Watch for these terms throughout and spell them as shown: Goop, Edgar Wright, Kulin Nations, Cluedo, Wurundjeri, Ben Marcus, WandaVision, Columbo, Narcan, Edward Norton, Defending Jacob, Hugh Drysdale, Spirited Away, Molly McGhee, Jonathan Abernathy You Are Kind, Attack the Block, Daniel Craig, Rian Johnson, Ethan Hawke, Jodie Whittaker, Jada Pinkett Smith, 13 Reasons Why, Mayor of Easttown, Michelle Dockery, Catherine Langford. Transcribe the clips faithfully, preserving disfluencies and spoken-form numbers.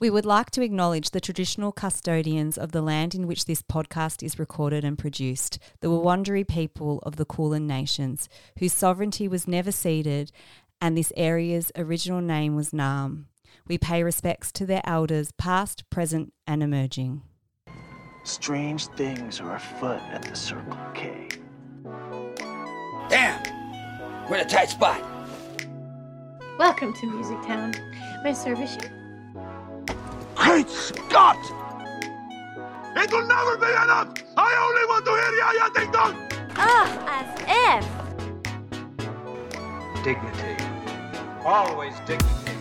We would like to acknowledge the traditional custodians of the land in which this podcast is recorded and produced, the Wurundjeri people of the Kulin Nations, whose sovereignty was never ceded and this area's original name was Naam. We pay respects to their elders, past, present and emerging. Strange things are afoot at the Circle K. Damn! We're in a tight spot. Welcome to Music Town. May I service you? Great Scott! It'll never be enough! I only want to hear Yaya Ding Dong! Oh, as if! Dignity. Always dignity.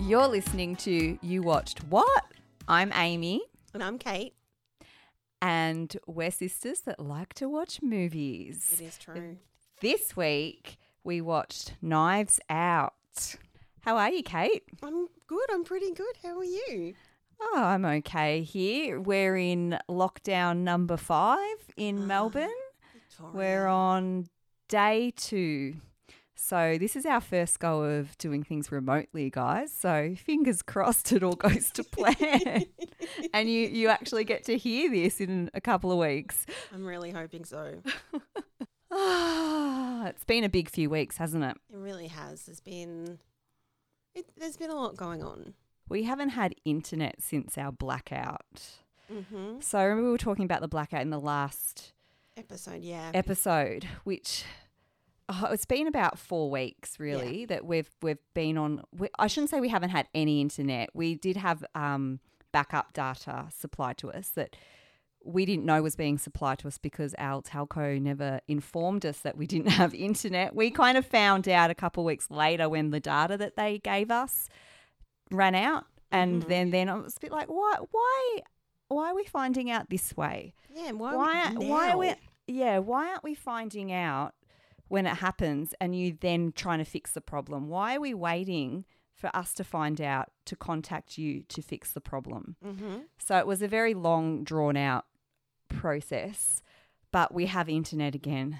You're listening to You Watched What? I'm Amy. And I'm Kate. And we're sisters that like to watch movies. It is true. This week we watched Knives Out. How are you, Kate? I'm good. I'm pretty good. How are you? Oh, I'm okay here. We're in lockdown number five in uh, Melbourne. Victoria. We're on day two. So this is our first go of doing things remotely, guys. So fingers crossed it all goes to plan and you, you actually get to hear this in a couple of weeks. I'm really hoping so. Ah, it's been a big few weeks, hasn't it? It really has. There's been it, there's been a lot going on. We haven't had internet since our blackout. Mm-hmm. So I remember we were talking about the blackout in the last episode, yeah. Episode, which... Oh, it's been about four weeks, really, yeah. that we've we've been on. We, I shouldn't say we haven't had any internet. We did have um, backup data supplied to us that we didn't know was being supplied to us because our telco never informed us that we didn't have internet. We kind of found out a couple of weeks later when the data that they gave us ran out, and mm-hmm. then then I was a bit like, why why why are we finding out this way? Yeah, why why, we why are we yeah why aren't we finding out? When it happens and you then trying to fix the problem? Why are we waiting for us to find out to contact you to fix the problem? Mm-hmm. So it was a very long, drawn-out process, but we have internet again.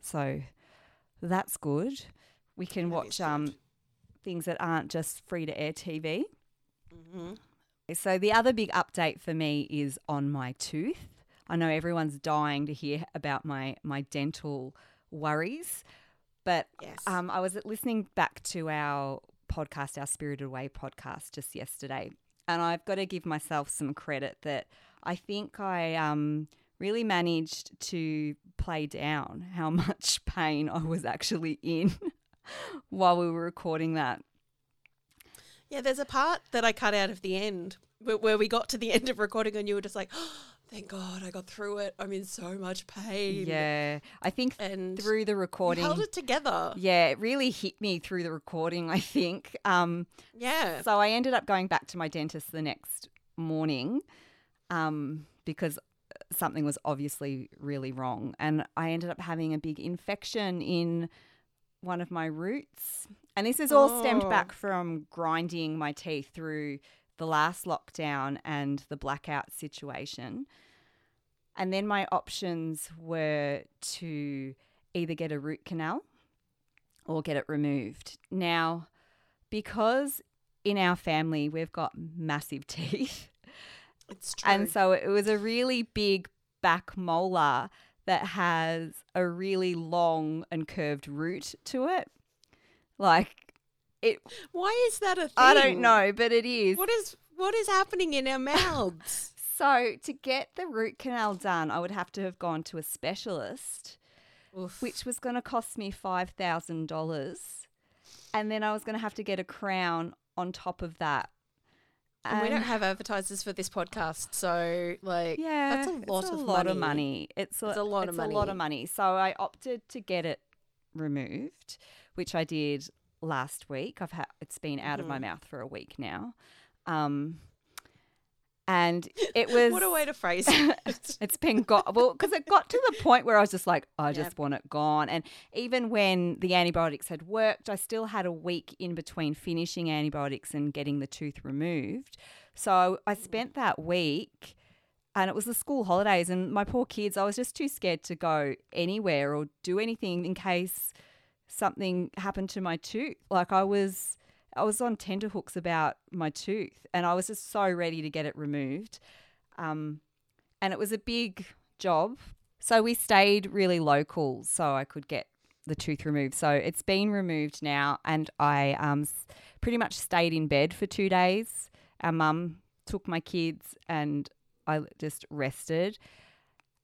So that's good. We can that watch um, things that aren't just free-to-air T V. Mm-hmm. So the other big update for me is on my tooth. I know everyone's dying to hear about my, my dental worries, but yes. um, I was listening back to our podcast, our Spirited Away podcast, just yesterday, and I've got to give myself some credit that I think I um, really managed to play down how much pain I was actually in while we were recording that. Yeah, there's a part that I cut out of the end where we got to the end of recording and you were just like, oh, thank God I got through it. I'm in so much pain. Yeah. I think and through the recording. Held it together. Yeah. It really hit me through the recording, I think. Um, yeah. So I ended up going back to my dentist the next morning um, because something was obviously really wrong. And I ended up having a big infection in one of my roots. And this is all oh. stemmed back from grinding my teeth through the last lockdown and the blackout situation. And then my options were to either get a root canal or get it removed. Now, because in our family we've got massive teeth. It's true. And so it was a really big back molar that has a really long and curved root to it. Like, It, Why is that a thing? I don't know, but it is. What is what is happening in our mouths? So to get the root canal done, I would have to have gone to a specialist, Oof. which was going to cost me five thousand dollars. And then I was going to have to get a crown on top of that. And, and we don't have advertisers for this podcast, so like yeah, that's a lot, it's a of, lot money. of money. It's a, it's a lot it's of money. a lot of money. So I opted to get it removed, which I did last week. I've had it's been out mm. of my mouth for a week now, um, and it was what a way to phrase it. It's been got well because it got to the point where I was just like, I yeah. just want it gone. And even when the antibiotics had worked, I still had a week in between finishing antibiotics and getting the tooth removed. So I spent that week, and it was the school holidays, and my poor kids. I was just too scared to go anywhere or do anything in case something happened to my tooth. Like I was I was on tenterhooks about my tooth and I was just so ready to get it removed. Um, and it was a big job. So we stayed really local so I could get the tooth removed. So it's been removed now and I um, pretty much stayed in bed for two days. Our mum took my kids and I just rested.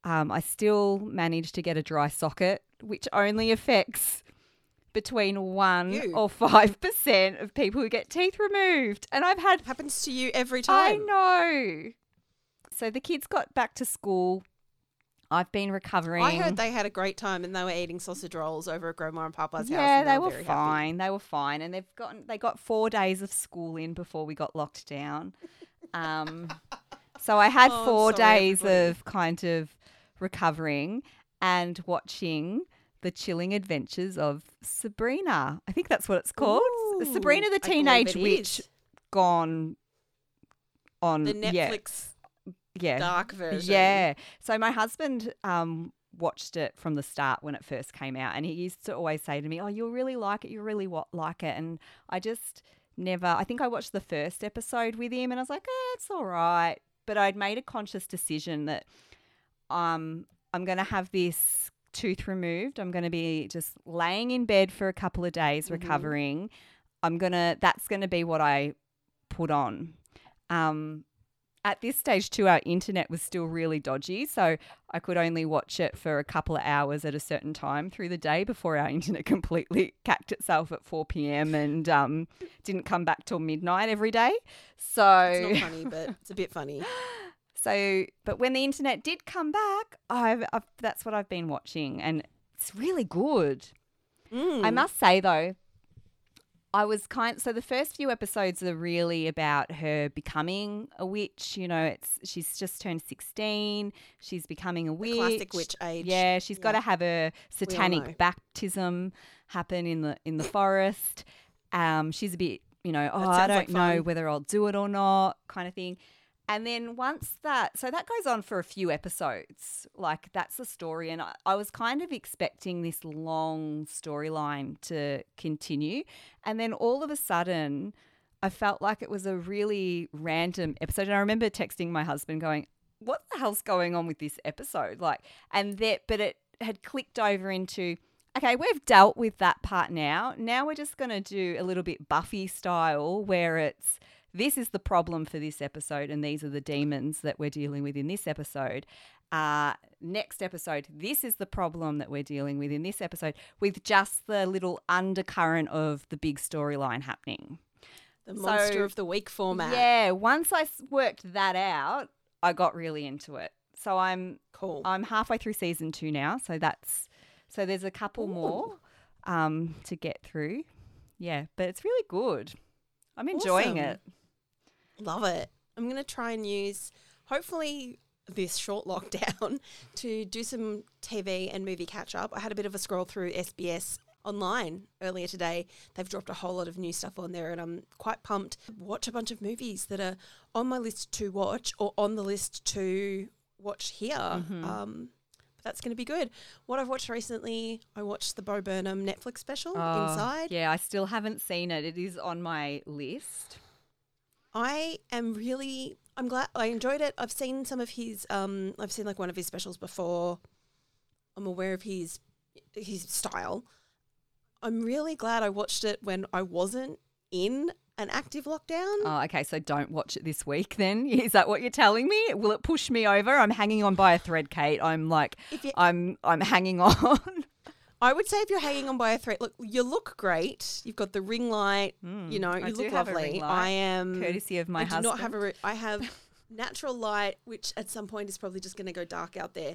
Um, I still managed to get a dry socket, which only affects between one you. or five percent of people who get teeth removed. And I've had... Happens to you every time. I know. So the kids got back to school. I've been recovering. I heard they had a great time and they were eating sausage rolls over at Grandma and Papa's yeah, house. Yeah, they, they were, were fine. Happy. They were fine. And they've gotten they got four days of school in before we got locked down. Um, so I had oh, four sorry, days everybody. of kind of recovering and watching The Chilling Adventures of Sabrina. I think that's what it's called. Ooh, Sabrina the Teenage Witch is. gone on. The Netflix... Yeah. Yeah. Dark version. Yeah. So my husband um, watched it from the start when it first came out and he used to always say to me, oh, you'll really like it, you'll really wa- like it. And I just never – I think I watched the first episode with him and I was like, eh, it's all right. But I'd made a conscious decision that um, I'm going to have this tooth removed. I'm going to be just laying in bed for a couple of days mm-hmm. recovering. I'm going to – that's going to be what I put on. Um At this stage too, our internet was still really dodgy, so I could only watch it for a couple of hours at a certain time through the day before our internet completely cacked itself at four p.m. and um, didn't come back till midnight every day. So it's not funny, but it's a bit funny. So, but when the internet did come back, I've, I've that's what I've been watching, and it's really good. Mm. I must say though, I was kind so the first few episodes are really about her becoming a witch, you know, it's she's just turned sixteen, she's becoming a witch. The classic witch age. Yeah, she's yeah. got to have her satanic baptism happen in the in the forest. Um she's a bit, you know, oh, I don't like know whether I'll do it or not kind of thing. And then once that so that goes on for a few episodes. Like that's the story and I, I was kind of expecting this long storyline to continue and then all of a sudden I felt like it was a really random episode and I remember texting my husband going, what the hell's going on with this episode? Like and that but it had clicked over into okay, we've dealt with that part now. Now we're just going to do a little bit Buffy style where it's this is the problem for this episode and these are the demons that we're dealing with in this episode. Uh, next episode, this is the problem that we're dealing with in this episode with just the little undercurrent of the big storyline happening. The so, monster of the week format. Yeah, once I worked that out, I got really into it. So I'm cool. I'm halfway through season two now, so that's so there's a couple Ooh. more um, to get through. Yeah, but it's really good. I'm enjoying awesome. it. Love it. I'm going to try and use, hopefully, this short lockdown to do some T V and movie catch-up. I had a bit of a scroll through S B S online earlier today. They've dropped a whole lot of new stuff on there and I'm quite pumped. Watch a bunch of movies that are on my list to watch or on the list to watch here. Mm-hmm. Um, but that's going to be good. What I've watched recently, I watched the Bo Burnham Netflix special, oh, Inside. Yeah, I still haven't seen it. It is on my list. I am really – I'm glad – I enjoyed it. I've seen some of his um, – I've seen like one of his specials before. I'm aware of his his style. I'm really glad I watched it when I wasn't in an active lockdown. Oh, okay. So don't watch it this week then. Is that what you're telling me? Will it push me over? I'm hanging on by a thread, Kate. I'm like – I'm I'm hanging on. I would say if you're hanging on by a thread, look, you look great. You've got the ring light. Mm, you know, you I look lovely. I am courtesy of my I husband. I do not have a. I have natural light, which at some point is probably just going to go dark out there,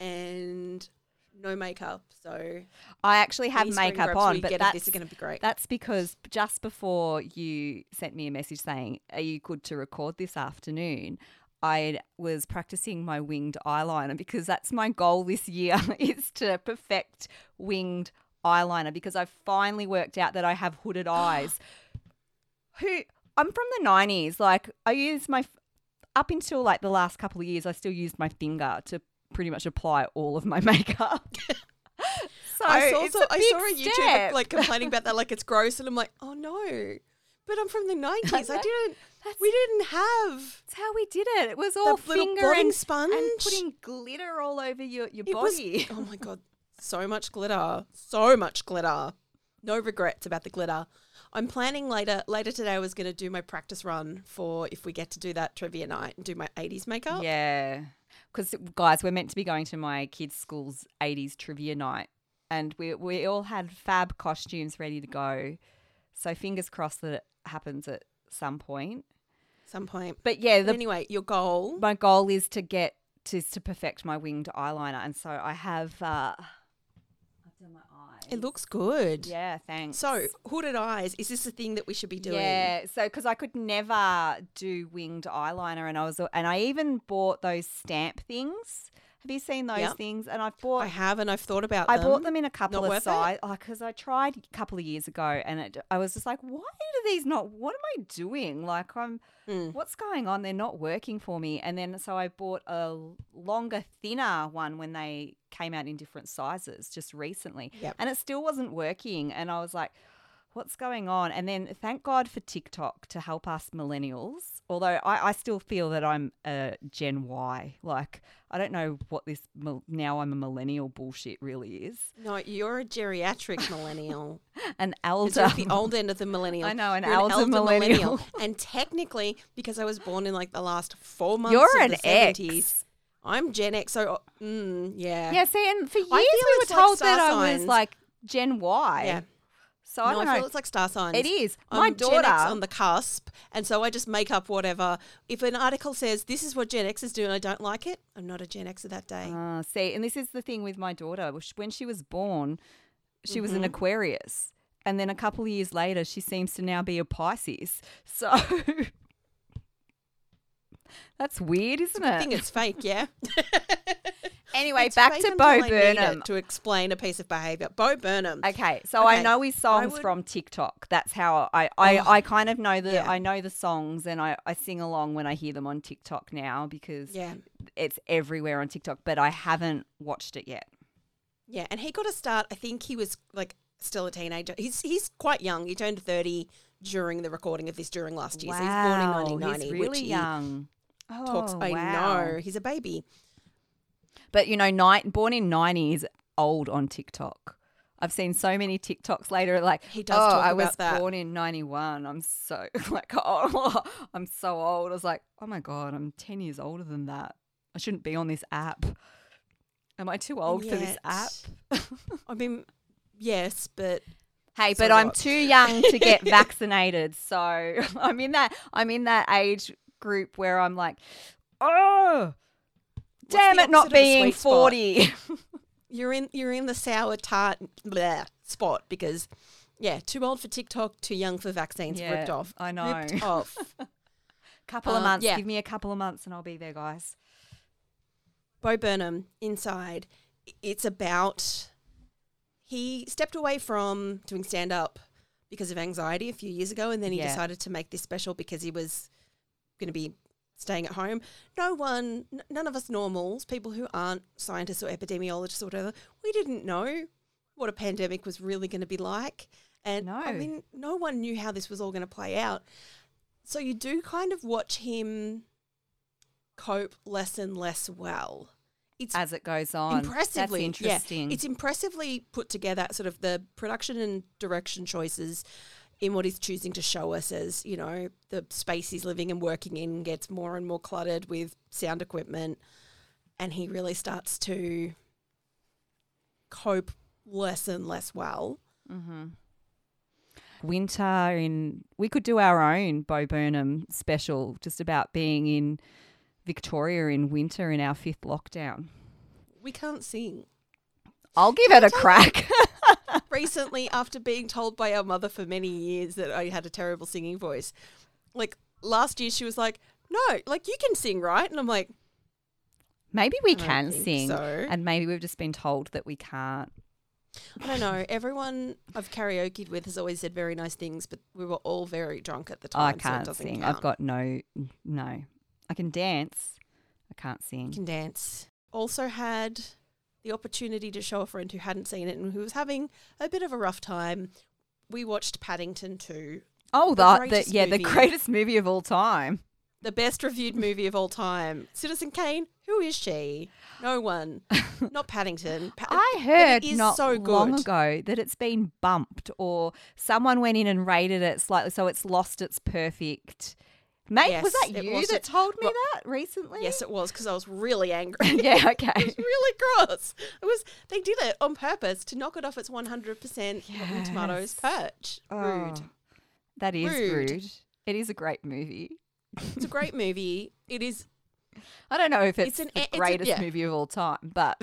and no makeup. So I actually have makeup on, but that's this is going to be great. That's because just before you sent me a message saying, "Are you good to record this afternoon?" I was practicing my winged eyeliner because that's my goal this year is to perfect winged eyeliner because I've finally worked out that I have hooded eyes. Who I'm from the nineties. Like I use my – up until like the last couple of years I still used my finger to pretty much apply all of my makeup. So so I saw, it's so, a I big saw a YouTuber step. like complaining about that, like it's gross, and I'm like, oh no, but I'm from the nineties. I didn't. That's, we didn't have. That's how we did it. It was all finger and sponge and putting glitter all over your your it body. Was, oh my god, so much glitter, so much glitter. No regrets about the glitter. I'm planning later later today I was going to do my practice run for if we get to do that trivia night and do my eighties makeup. Yeah. Because, guys, we're meant to be going to my kids' school's eighties trivia night and we we all had fab costumes ready to go. So fingers crossed that it happens at some point. Some point. But, yeah. The, anyway, your goal. My goal is to get to, is to perfect my winged eyeliner, and so I have uh, I've done my It looks good. Yeah, thanks. So hooded eyes, is this the thing that we should be doing? Yeah, so because I could never do winged eyeliner, and I was, and I even bought those stamp things. Have you seen those yep. things? And I've bought. I have, and I've thought about I them. I bought them in a couple not of sizes because oh, I tried a couple of years ago, and it, I was just like, why do these not? What am I doing? Like I'm, mm. what's going on? They're not working for me. And then so I bought a longer, thinner one when they came out in different sizes just recently, yep. and it still wasn't working. And I was like, what's going on? And then thank God for TikTok to help us millennials. Although I, I still feel that I'm a Gen Y. Like, I don't know what this now I'm a millennial bullshit really is. No, you're a geriatric millennial. An elder. It's like the old end of the millennial. I know, an, elder, an elder millennial. millennial. And technically, because I was born in like the last four months you're of the seventies. You're an X. I'm Gen X. So, mm, yeah. Yeah, see, and for years we were told like that signs. I was like Gen Y. Yeah. So no, I, don't I feel know. It's like star signs. It is. My I'm daughter Gen X on the cusp, and so I just make up whatever. If an article says this is what Gen X is doing, I don't like it. I'm not a Gen Xer that day. Uh, see, and this is the thing with my daughter. When she was born, she mm-hmm. was an Aquarius, and then a couple of years later, she seems to now be a Pisces. So that's weird, isn't it? I think it's fake. Yeah. Anyway, it's back to Bo Burnham. To explain a piece of behaviour. Bo Burnham. Okay, so okay. I know his songs would... from TikTok. That's how I, I, oh. I kind of know the yeah. I know the songs, and I, I sing along when I hear them on TikTok now because yeah. it's everywhere on TikTok, but I haven't watched it yet. Yeah, and he got a start. I think he was like still a teenager. He's he's quite young. He turned thirty during the recording of this during last year. Wow. So he's born in nineteen ninety. He's really which young. He oh, talks, wow. I know. He's a baby. But, you know, night, born in ninety is old on TikTok. I've seen so many TikToks later like, he does oh, talk I about was that. born in ninety-one. I'm so like, oh, I'm so old. I was like, oh, my God, I'm ten years older than that. I shouldn't be on this app. Am I too old Yet. for this app? I mean, yes, but. Hey, so but I'm what? too young to get vaccinated. So I'm in that I'm in that age group where I'm like, oh. Damn it, not being forty. you're in you're in the sour tart bleh, spot because, yeah, too old for TikTok, too young for vaccines. Yeah, ripped off. I know. Ripped off. Couple um, of months. Yeah. Give me a couple of months and I'll be there, guys. Bo Burnham, Inside. It's about he stepped away from doing stand-up because of anxiety a few years ago, and then he yeah. decided to make this special because he was going to be staying at home. No one, n- none of us normals, people who aren't scientists or epidemiologists or whatever, we didn't know what a pandemic was really going to be like. And no. I mean, no one knew how this was all going to play out. So you do kind of watch him cope less and less well. It's as it goes on. Impressively. That's interesting. Yeah, it's impressively put together, sort of the production and direction choices in what he's choosing to show us as, you know, the space he's living and working in gets more and more cluttered with sound equipment, and he really starts to cope less and less well. Mm-hmm. Winter in – we could do our own Bo Burnham special just about being in Victoria in winter in our fifth lockdown. We can't sing. I'll give it a crack. Recently, after being told by our mother for many years that I had a terrible singing voice, like last year she was like, no, like you can sing, right? And I'm like, maybe we can sing. So. And maybe we've just been told that we can't. I don't know. Everyone I've karaoke'd with has always said very nice things, but we were all very drunk at the time. I can't so it sing. Count. I've got no, no. I can dance. I can't sing. You can dance. Also had the opportunity to show a friend who hadn't seen it and who was having a bit of a rough time. We watched Paddington two. Oh, that, the, yeah, movie. The greatest movie of all time. The best reviewed movie of all time. Citizen Kane, who is she? No one. Not Paddington. Pa- I heard not so long ago that it's been bumped or someone went in and rated it slightly, so it's lost its perfect. Mate, yes, was that you was that it. told me that recently? Yes, it was, because I was really angry. Yeah, okay. It was really gross. It was. They did it on purpose to knock it off its one hundred percent yes. Rotten Tomatoes perch. Oh, rude. That is rude. rude. It is a great movie. It's a great movie. It is. I don't know if it's, it's an, the greatest it's a, yeah. movie of all time, but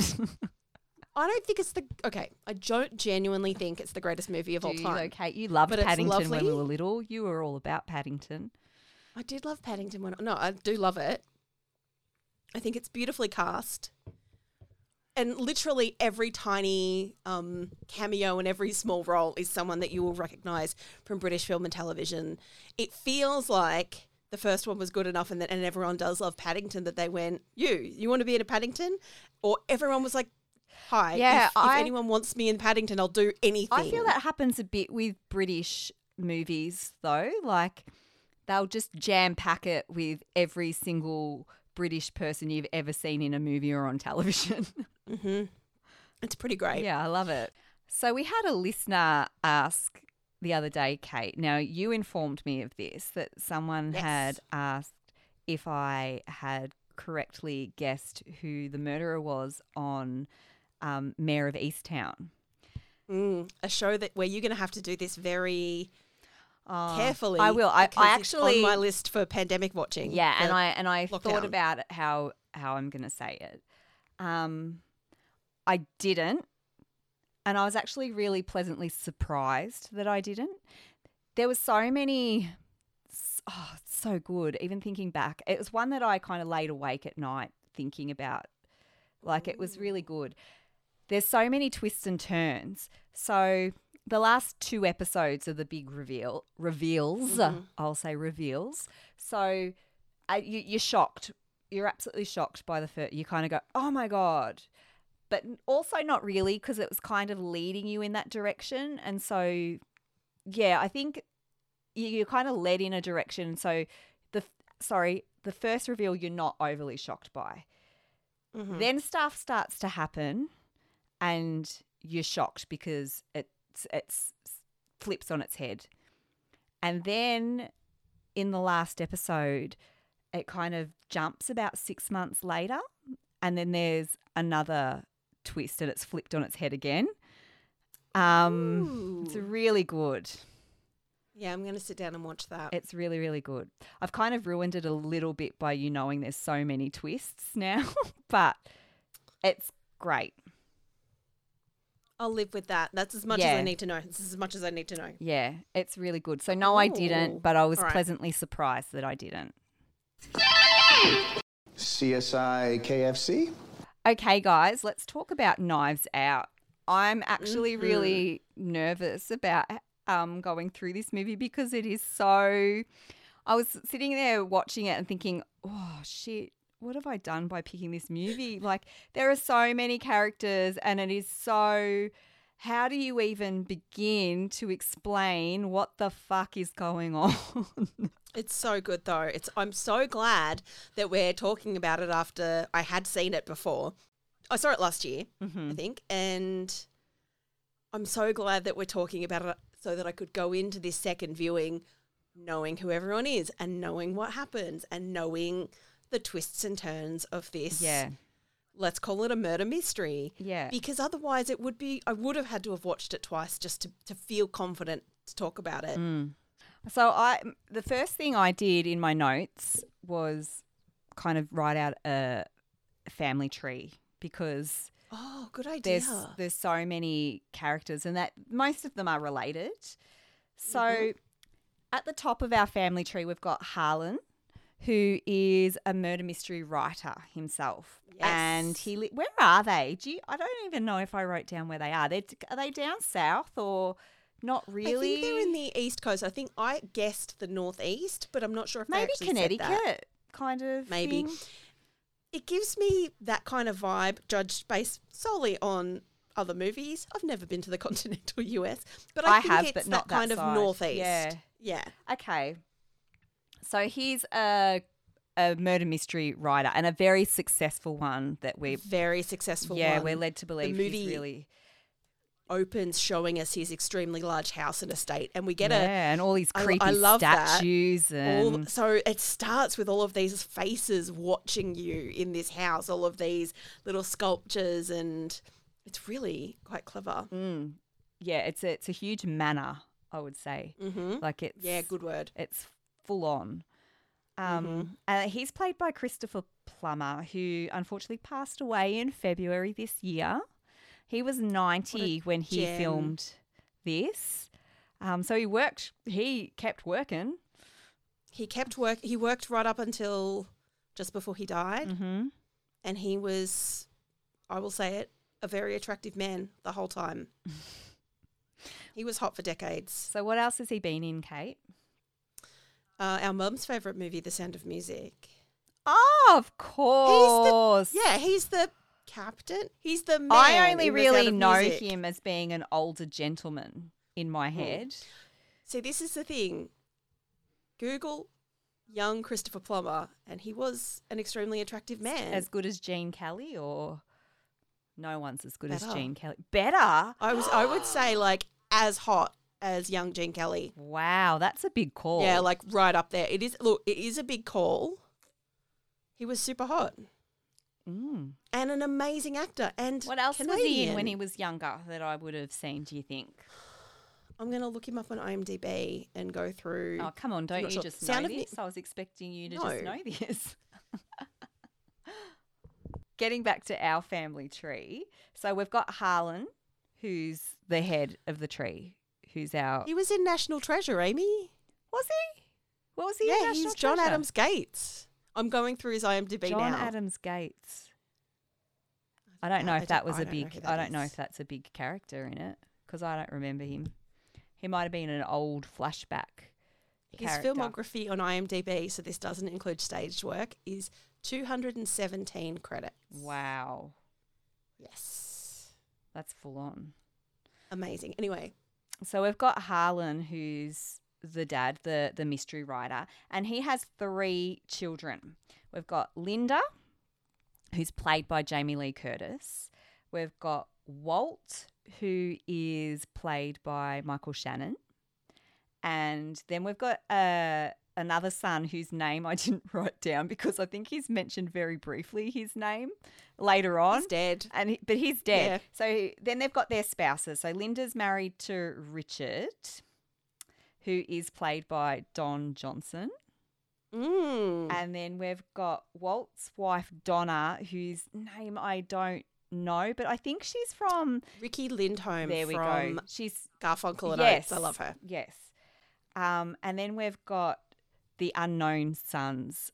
I don't think it's the okay. I don't genuinely think it's the greatest movie of Do all time. You, okay, you loved but Paddington when we were little. You were all about Paddington. I did love Paddington when no, I do love it. I think it's beautifully cast, and literally every tiny um, cameo and every small role is someone that you will recognise from British film and television. It feels like the first one was good enough and that, and everyone does love Paddington, that they went, you, you want to be in a Paddington? Or everyone was like, hi, yeah, if, I, if anyone wants me in Paddington, I'll do anything. I feel that happens a bit with British movies though. Like they'll just jam pack it with every single British person you've ever seen in a movie or on television. Mm-hmm. It's pretty great. Yeah, I love it. So we had a listener ask the other day, Kate, now you informed me of this, that someone yes. had asked if I had correctly guessed who the murderer was on um, Mayor of Easttown. Mm, a show that where you're going to have to do this very uh, carefully. I will. I, I actually it's on my list for pandemic watching. Yeah, and I and I lockdown. thought about how how I'm going to say it. Um, I didn't. And I was actually really pleasantly surprised that I didn't. There were so many – oh, it's so good, even thinking back. It was one that I kind of laid awake at night thinking about. Like it was really good. There's so many twists and turns. So the last two episodes are the big reveal – reveals. Mm-hmm. I'll say reveals. So uh, you, you're shocked. You're absolutely shocked by the first – you kind of go, oh, my God. But also not really, because it was kind of leading you in that direction. And so, yeah, I think you're kind of led in a direction. So, the sorry, the first reveal you're not overly shocked by. Mm-hmm. Then stuff starts to happen and you're shocked because it's it's flips on its head. And then in the last episode, it kind of jumps about six months later and then there's another twist and it's flipped on its head again. Um, it's really good. Yeah, I'm going to sit down and watch that. It's really, really good. I've kind of ruined it a little bit by you knowing there's so many twists now, but it's great. I'll live with that. That's as much yeah. as I need to know. This is as much as I need to know. Yeah, it's really good. So no, Ooh. I didn't, but I was right. pleasantly surprised that I didn't. C S I K F C? Okay, guys, let's talk about Knives Out. I'm actually mm-hmm. really nervous about um, going through this movie because it is so – I was sitting there watching it and thinking, oh, shit, what have I done by picking this movie? Like there are so many characters and it is so – how do you even begin to explain what the fuck is going on? It's so good though. It's I'm so glad that we're talking about it after I had seen it before. I saw it last year, mm-hmm. I think, and I'm so glad that we're talking about it so that I could go into this second viewing knowing who everyone is and knowing what happens and knowing the twists and turns of this. Yeah. Let's call it a murder mystery. Yeah. Because otherwise it would be – I would have had to have watched it twice just to, to feel confident to talk about it. Mm. So I, the first thing I did in my notes was kind of write out a family tree because oh, good idea. There's there's so many characters and that most of them are related. So mm-hmm. at the top of our family tree, we've got Harlan, who is a murder mystery writer himself. Yes. And he li- where are they? Do you, I don't even know if I wrote down where they are. They're, are they down south or? Not really. I think they're in the East Coast. I think I guessed the Northeast, but I'm not sure if maybe they actually Connecticut said that. Kind of. Maybe. Thing. it gives me that kind of vibe, judged based solely on other movies. I've never been to the continental U S, but I, I think have, it's but that not kind that of northeast. Yeah. Yeah. Okay. So he's a a murder mystery writer and a very successful one that we very successful. Yeah, one. We're led to believe the movie he's really opens showing us his extremely large house and estate, and we get yeah, a and all these creepy I, I statues that. and all, so it starts with all of these faces watching you in this house, all of these little sculptures, and it's really quite clever. Mm. Yeah, it's a, it's a huge manor, I would say. Mm-hmm. Like it's yeah, good word. It's full on. Um, mm-hmm. And he's played by Christopher Plummer, who unfortunately passed away in February this year. He was ninety when he gem. filmed this. Um, so he worked, he kept working. He kept work. He worked right up until just before he died. Mm-hmm. And he was, I will say it, a very attractive man the whole time. He was hot for decades. So what else has he been in, Kate? Uh, our mum's favourite movie, The Sound of Music. Oh, of course. He's the, yeah, he's the captain. He's the man. I only really know music. him as being an older gentleman in my head. Mm. See, this is the thing. Google young Christopher Plummer, and he was an extremely attractive man. As good as Gene Kelly, or no one's as good Better. as Gene Kelly. Better. I was. I would say like as hot as young Gene Kelly. Wow, that's a big call. Yeah, like right up there. It is. Look, it is a big call. He was super hot. Mm. And an amazing actor. And what else Canadian. was he in when he was younger that I would have seen, do you think? I'm going to look him up on IMDb and go through. Oh, come on, don't you sure. just Sound know this? Me- I was expecting you to no. just know this. Getting back to our family tree. So we've got Harlan, who's the head of the tree, who's our... He was in National Treasure, Amy. Was he? What was he yeah, in National Treasure? Yeah, he's John Adams Gates. I'm going through his IMDb John now. John Adams Gates. I don't know I if that was I a big. I don't is. know if that's a big character in it because I don't remember him. He might have been an old flashback. His character. Filmography on IMDb, so this doesn't include staged work, is two hundred seventeen credits. Wow. Yes. That's full on. Amazing. Anyway, so we've got Harlan, who's the dad, the, the mystery writer, and he has three children. We've got Linda, who's played by Jamie Lee Curtis. We've got Walt, who is played by Michael Shannon. And then we've got uh, another son whose name I didn't write down because I think he's mentioned very briefly his name later on. He's dead. and he, But he's dead. Yeah. So then they've got their spouses. So Linda's married to Richard, who is played by Don Johnson. Mm. And then we've got Walt's wife, Donna, whose name I don't know, but I think she's from... Ricky Lindholm there we from go. She's Garfunkel and yes, Oates. I love her. Yes. Um, and then we've got the unknown son's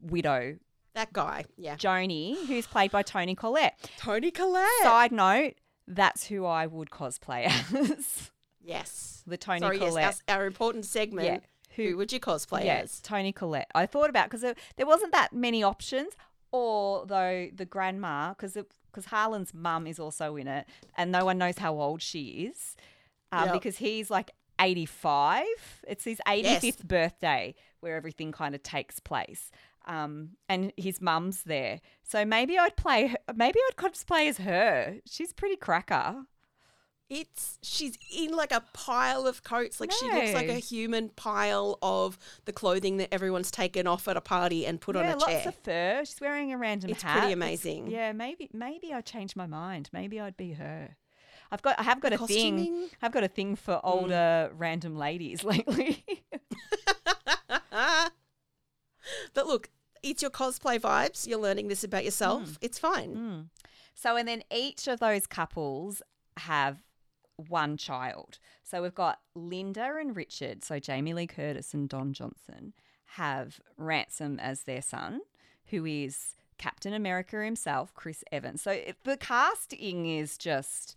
widow. That guy, yeah. Joni, who's played by Toni Collette. Toni Collette. Side note, that's who I would cosplay as. Yes. The Toni Sorry, Collette. Yes, our, our important segment. Yeah. Who, who would you cosplay yeah, as? Toni Collette. I thought about because there, there wasn't that many options, although the grandma, because because Harlan's mum is also in it and no one knows how old she is um, yep. because he's like eighty-five. It's his eighty-fifth yes. birthday where everything kind of takes place. Um, and his mum's there. So maybe I'd play her, maybe I'd cosplay as her. She's pretty cracker. It's she's in like a pile of coats. Like no. she looks like a human pile of the clothing that everyone's taken off at a party and put yeah, on a lots chair. Lots of fur. She's wearing a random it's hat. It's pretty amazing. It's, yeah, maybe maybe I changed my mind. Maybe I'd be her. I've got I have got Costuming. a thing. I've got a thing for older mm. random ladies lately. But look, it's your cosplay vibes. You're learning this about yourself. Mm. It's fine. Mm. So and then each of those couples have one child. So we've got Linda and Richard, so Jamie Lee Curtis and Don Johnson, have Ransom as their son, who is Captain America himself, Chris Evans. So it, the casting is just...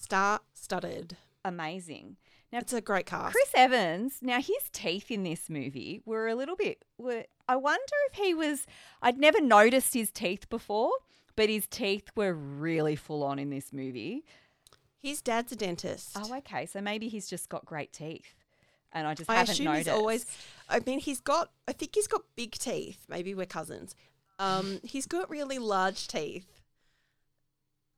star-studded. amazing. Now, it's a great cast. Chris Evans, now his teeth in this movie were a little bit were, I wonder if he was – I'd never noticed his teeth before, but his teeth were really full on in this movie. His dad's a dentist. Oh, okay. So maybe he's just got great teeth. And I just I haven't assume noticed. He's always, I mean, he's got, I think he's got big teeth. Maybe we're cousins. Um, he's got really large teeth.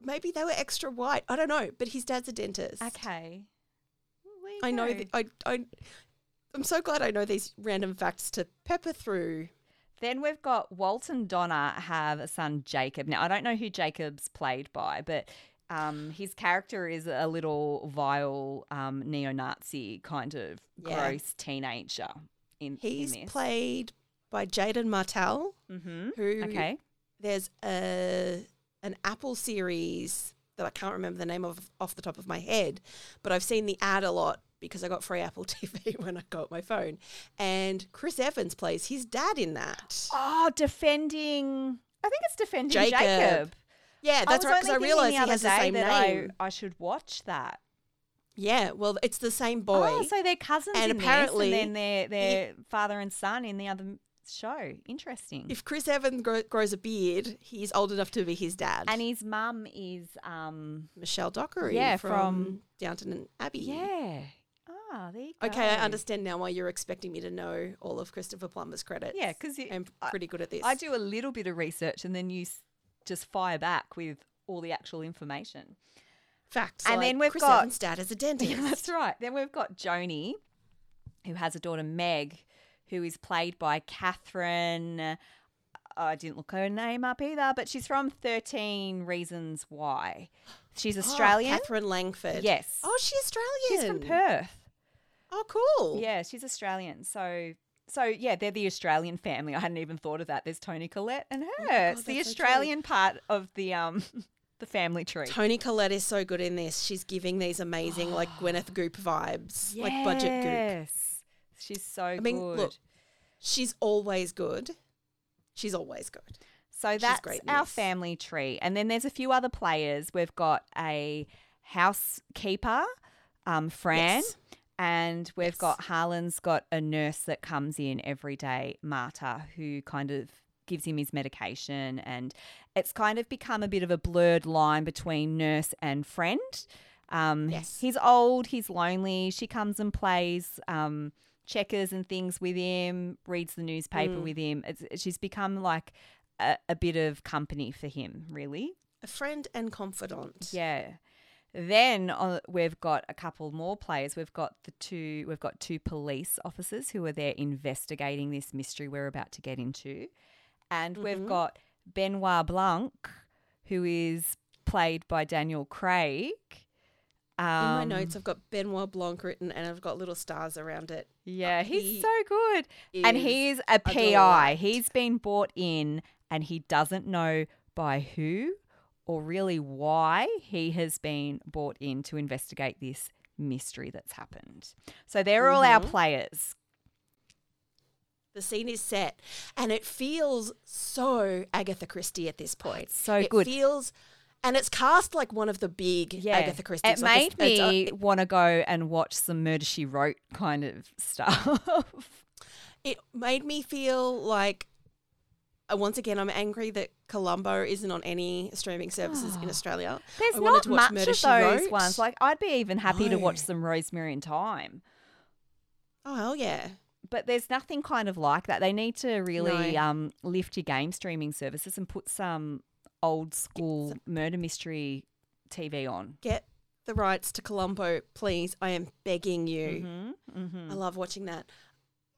Maybe they were extra white. I don't know. But his dad's a dentist. Okay. Well, I know. know th- I, I, I'm so glad I know these random facts to pepper through. Then we've got Walt and Donna have a son, Jacob. Now, I don't know who Jacob's played by, but um, his character is a little vile um, neo-Nazi kind of yeah. gross teenager in, He's in this. He's played by Jaden Martell, mm-hmm. who okay. there's a... an Apple series that I can't remember the name of off the top of my head, but I've seen the ad a lot because I got free Apple T V when I got my phone. And Chris Evans plays his dad in that. Oh, Defending – I think it's Defending Jacob. Jacob. Yeah, that's right, because I realised he has the same name. I, I should watch that. Yeah, well, it's the same boy. Oh, so they're cousins and in apparently this and then they're, they're he, father and son in the other – show. Interesting. If Chris Evans grow, grows a beard, he's old enough to be his dad. And his mum is um, Michelle Dockery yeah, from, from Downton Abbey. Yeah. Ah, there you go. Okay, I understand now why you're expecting me to know all of Christopher Plummer's credits. Yeah, because I'm pretty I, good at this. I do a little bit of research and then you s- just fire back with all the actual information. Facts. And like then we've Chris got Evans' dad is a dentist. Yeah, that's right. Then we've got Joni, who has a daughter, Meg, who is played by Catherine, I didn't look her name up either, but she's from thirteen Reasons Why. She's Australian. Oh, Catherine Langford. Yes. Oh, she's Australian. She's from Perth. Oh, cool. Yeah, she's Australian. So, so yeah, they're the Australian family. I hadn't even thought of that. There's Toni Collette and her. Oh, it's the Australian so part of the um the family tree. Toni Collette is so good in this. She's giving these amazing oh, like Gwyneth Goop vibes, yes. like budget goop. Yes. She's so good. I mean, good. Look, she's always good. She's always good. So that's our family tree. And then there's a few other players. We've got a housekeeper, um, Fran, yes. and we've yes. got Harlan's got a nurse that comes in every day, Marta, who kind of gives him his medication. And it's kind of become a bit of a blurred line between nurse and friend. Um, yes. He's old. He's lonely. She comes and plays um, – checkers and things with him, reads the newspaper mm. with him. It's, she's become like a, a bit of company for him, really. A friend and confidant. Yeah. Then uh, we've got a couple more players. We've got the two we've got two police officers who are there investigating this mystery we're about to get into. And mm-hmm. we've got Benoit Blanc, who is played by Daniel Craig. Um, in my notes, I've got Benoit Blanc written and I've got little stars around it. Yeah, he's he so good. And he is a P I. He's been brought in and he doesn't know by who or really why he has been brought in to investigate this mystery that's happened. So they're mm-hmm. all our players. The scene is set and it feels so Agatha Christie at this point. It's so it good. It feels... And it's cast like one of the big yeah. Agatha Christie. It made like a, me uh, want to go and watch some Murder, She Wrote kind of stuff. It made me feel like, uh, once again, I'm angry that Columbo isn't on any streaming services oh. in Australia. There's I not to watch much Murder, of those Wrote. Ones. Like I'd be even happy no. to watch some Rosemary in Time. Oh, hell yeah. But there's nothing kind of like that. They need to really no. um, lift your game streaming services and put some – old school murder mystery T V on. Get the rights to Columbo, please. I am begging you. Mm-hmm, mm-hmm. I love watching that.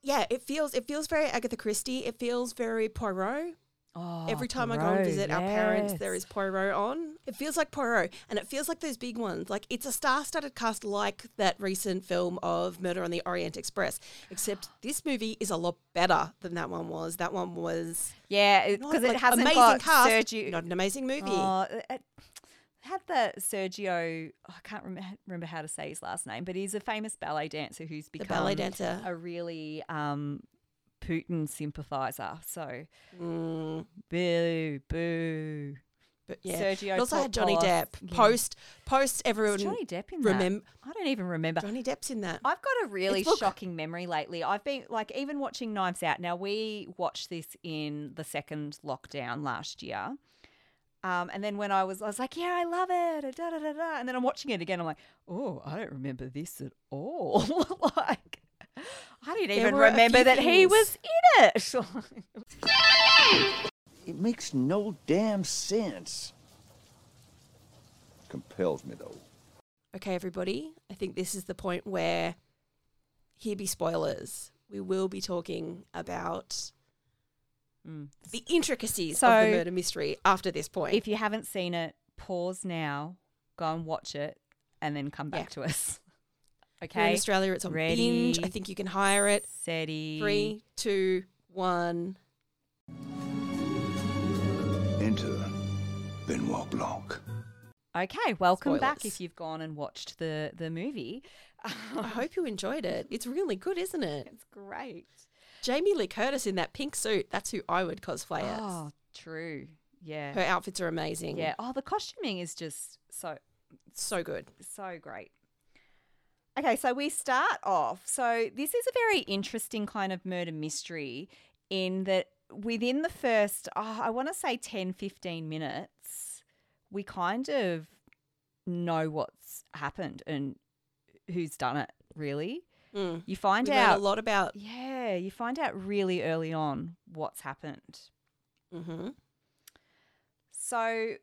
Yeah, it feels it feels very Agatha Christie. It feels very Poirot. Oh, Every time Poirot, I go and visit yes. our parents, there is Poirot on. It feels like Poirot, and it feels like those big ones. Like it's a star-studded cast, like that recent film of Murder on the Orient Express. Except this movie is a lot better than that one was. That one was yeah, because it like, hasn't amazing got cast, Sergio. Not an amazing movie. Oh, it had the Sergio. Oh, I can't rem- remember how to say his last name, but he's a famous ballet dancer who's become the ballet dancer. a really. Um, Putin sympathiser, so mm. boo, boo, boo. But yeah. Sergio it also had Johnny Depp. Yeah. Post, post everyone. Is Johnny Depp in remem- that? I don't even remember. Johnny Depp's in that. I've got a really it's shocking look- memory lately. I've been, like, even watching Knives Out. Now, we watched this in the second lockdown last year. Um, and then when I was, I was like, yeah, I love it. Da, da, da, da. And then I'm watching it again. I'm like, oh, I don't remember this at all. Like, I didn't even remember that he was in it. It makes no damn sense. Compels me, though. Okay, everybody. I think this is the point where here be spoilers. We will be talking about mm. the intricacies so, of the murder mystery after this point. If you haven't seen it, pause now, go and watch it, and then come back yeah. to us. Okay. Here in Australia, it's on Ready, Binge. I think you can hire it. Steady. Three, two, one. Enter Benoit Blanc. Okay, welcome Spoilers. Back if you've gone and watched the, the movie. I hope you enjoyed it. It's really good, isn't it? It's great. Jamie Lee Curtis in that pink suit, that's who I would cosplay as. Oh, true. Yeah. Her outfits are amazing. Yeah. Oh, the costuming is just so... So good. So great. Okay, so we start off. So this is a very interesting kind of murder mystery in that within the first, oh, I want to say ten, fifteen minutes, we kind of know what's happened and who's done it, really. Mm. You find we out a lot about. Yeah, you find out really early on what's happened. Mm-hmm. So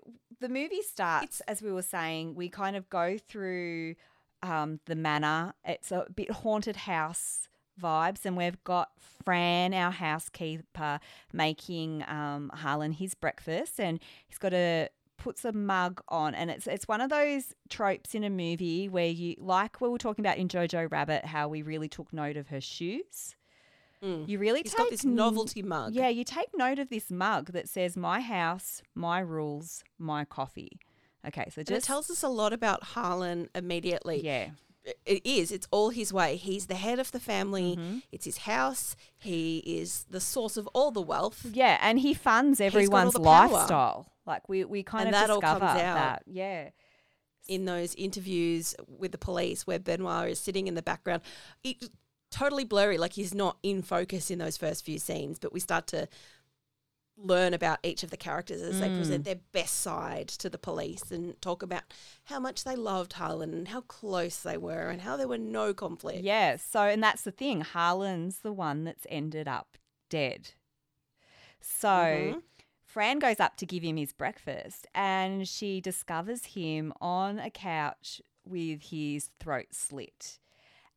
the movie starts, it's, as we were saying, we kind of go through um, the manor. It's a bit haunted house vibes, and we've got Fran, our housekeeper, making um, Harlan his breakfast, and he's got a puts a mug on, and it's it's one of those tropes in a movie where you, like we were talking about in Jojo Rabbit, how we really took note of her shoes. Mm. You really He's take got this novelty mug. Yeah, you take note of this mug that says "My house, my rules, my coffee." Okay, so just and it tells us a lot about Harlan immediately. Yeah. It is. It's all his way. He's the head of the family. Mm-hmm. It's his house. He is the source of all the wealth. Yeah, and he funds everyone's lifestyle. Power. Like we, we kind and of that discover all comes out that. Yeah. In those interviews with the police where Benoit is sitting in the background, it, totally blurry, like he's not in focus in those first few scenes, but we start to learn about each of the characters as mm. they present their best side to the police and talk about how much they loved Harlan and how close they were and how there were no conflicts. Yeah, so and that's the thing. Harlan's the one that's ended up dead. So mm-hmm. Fran goes up to give him his breakfast and she discovers him on a couch with his throat slit.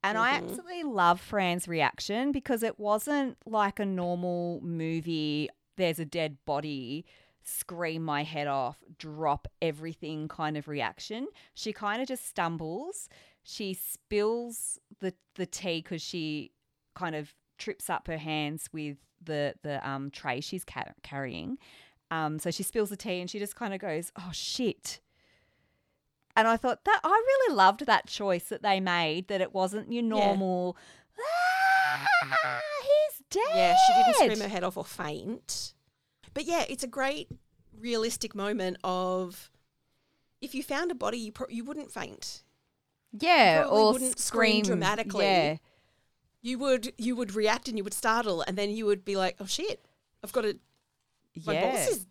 And mm-hmm. I absolutely love Fran's reaction because it wasn't like a normal movie there's a dead body, scream my head off, drop everything kind of reaction. She kind of just stumbles. She spills the, the tea because she kind of trips up her hands with the, the um, tray she's ca- carrying. Um, so she spills the tea and she just kind of goes, oh, shit. And I thought that I really loved that choice that they made, that it wasn't your normal, yeah. ah, he's dead. Yeah, she didn't scream her head off or faint. But, yeah, it's a great realistic moment of if you found a body, you pro- you wouldn't faint. Yeah, you or wouldn't scream, scream dramatically. Yeah. You would you would react and you would startle and then you would be like, oh, shit, I've got to – my yeah. boss is